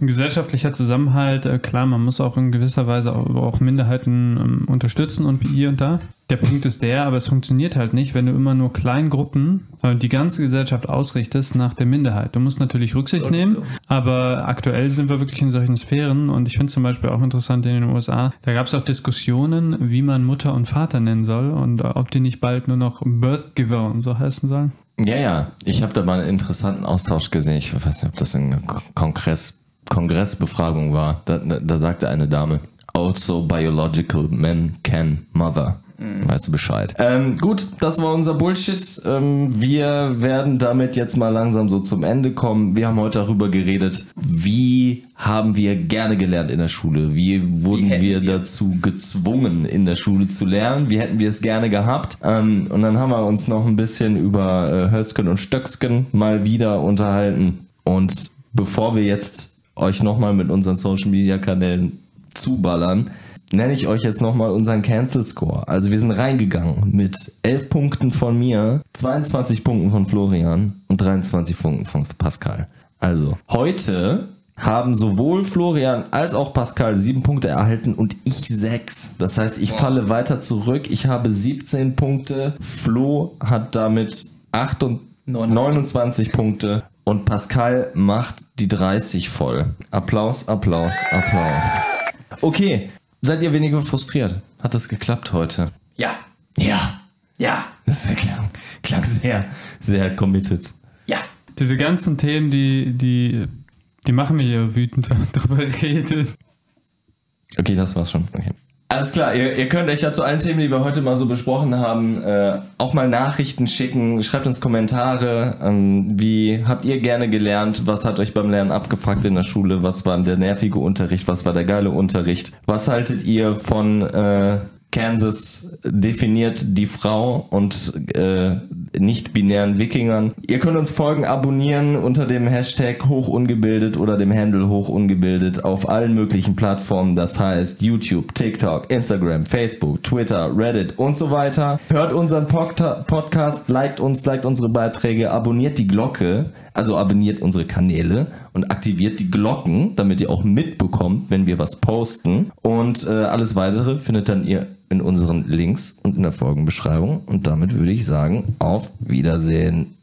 gesellschaftlicher Zusammenhalt, klar, man muss auch in gewisser Weise auch Minderheiten unterstützen und hier und da. Der Punkt ist der, aber es funktioniert halt nicht, wenn du immer nur Kleingruppen die ganze Gesellschaft ausrichtest nach der Minderheit. Du musst natürlich Rücksicht nehmen, aber aktuell sind wir wirklich in solchen Sphären und ich finde zum Beispiel auch interessant in den USA, da gab es auch Diskussionen, wie man Mutter und Vater nennen soll und ob die nicht bald nur noch Birthgiver und so heißen sollen. Ja, ich habe da mal einen interessanten Austausch gesehen, ich weiß nicht, ob das eine Kongressbefragung war, da sagte eine Dame, also biological men can mother. Weißt du Bescheid. Gut, das war unser Bullshit. Wir werden damit jetzt mal langsam so zum Ende kommen. Wir haben heute darüber geredet, wie haben wir gerne gelernt in der Schule? Wie wurden wir dazu gezwungen, in der Schule zu lernen? Wie hätten wir es gerne gehabt? Und dann haben wir uns noch ein bisschen über Hösken und Stöcksken mal wieder unterhalten. Und bevor wir jetzt euch nochmal mit unseren Social-Media-Kanälen zuballern, nenne ich euch jetzt nochmal unseren Cancel-Score. Also wir sind reingegangen mit 11 Punkten von mir, 22 Punkten von Florian und 23 Punkten von Pascal. Also heute haben sowohl Florian als auch Pascal 7 Punkte erhalten und ich 6. Das heißt, ich falle weiter zurück. Ich habe 17 Punkte. Flo hat damit 29 Punkte und Pascal macht die 30 voll. Applaus, Applaus, Applaus. Okay. Seid ihr weniger frustriert? Hat das geklappt heute? Ja. Ja. Ja. Das klang sehr, sehr committed. Ja. Diese ganzen Themen, die machen mich ja wütend, wenn man drüber redet. Okay, das war's schon. Okay. Alles klar, ihr könnt euch ja zu allen Themen, die wir heute mal so besprochen haben, auch mal Nachrichten schicken. Schreibt uns Kommentare, wie habt ihr gerne gelernt, was hat euch beim Lernen abgefuckt in der Schule, was war der nervige Unterricht, was war der geile Unterricht, was haltet ihr von Kansas definiert die Frau und nicht-binären Wikingern. Ihr könnt uns folgen, abonnieren unter dem Hashtag Hochungebildet oder dem Handle Hochungebildet auf allen möglichen Plattformen, das heißt YouTube, TikTok, Instagram, Facebook, Twitter, Reddit und so weiter. Hört unseren Podcast, liked unsere Beiträge, abonniert die Glocke, also abonniert unsere Kanäle und aktiviert die Glocken, damit ihr auch mitbekommt, wenn wir was posten. Und alles Weitere findet dann ihr in unseren Links und in der Folgenbeschreibung. Und damit würde ich sagen, auf Wiedersehen.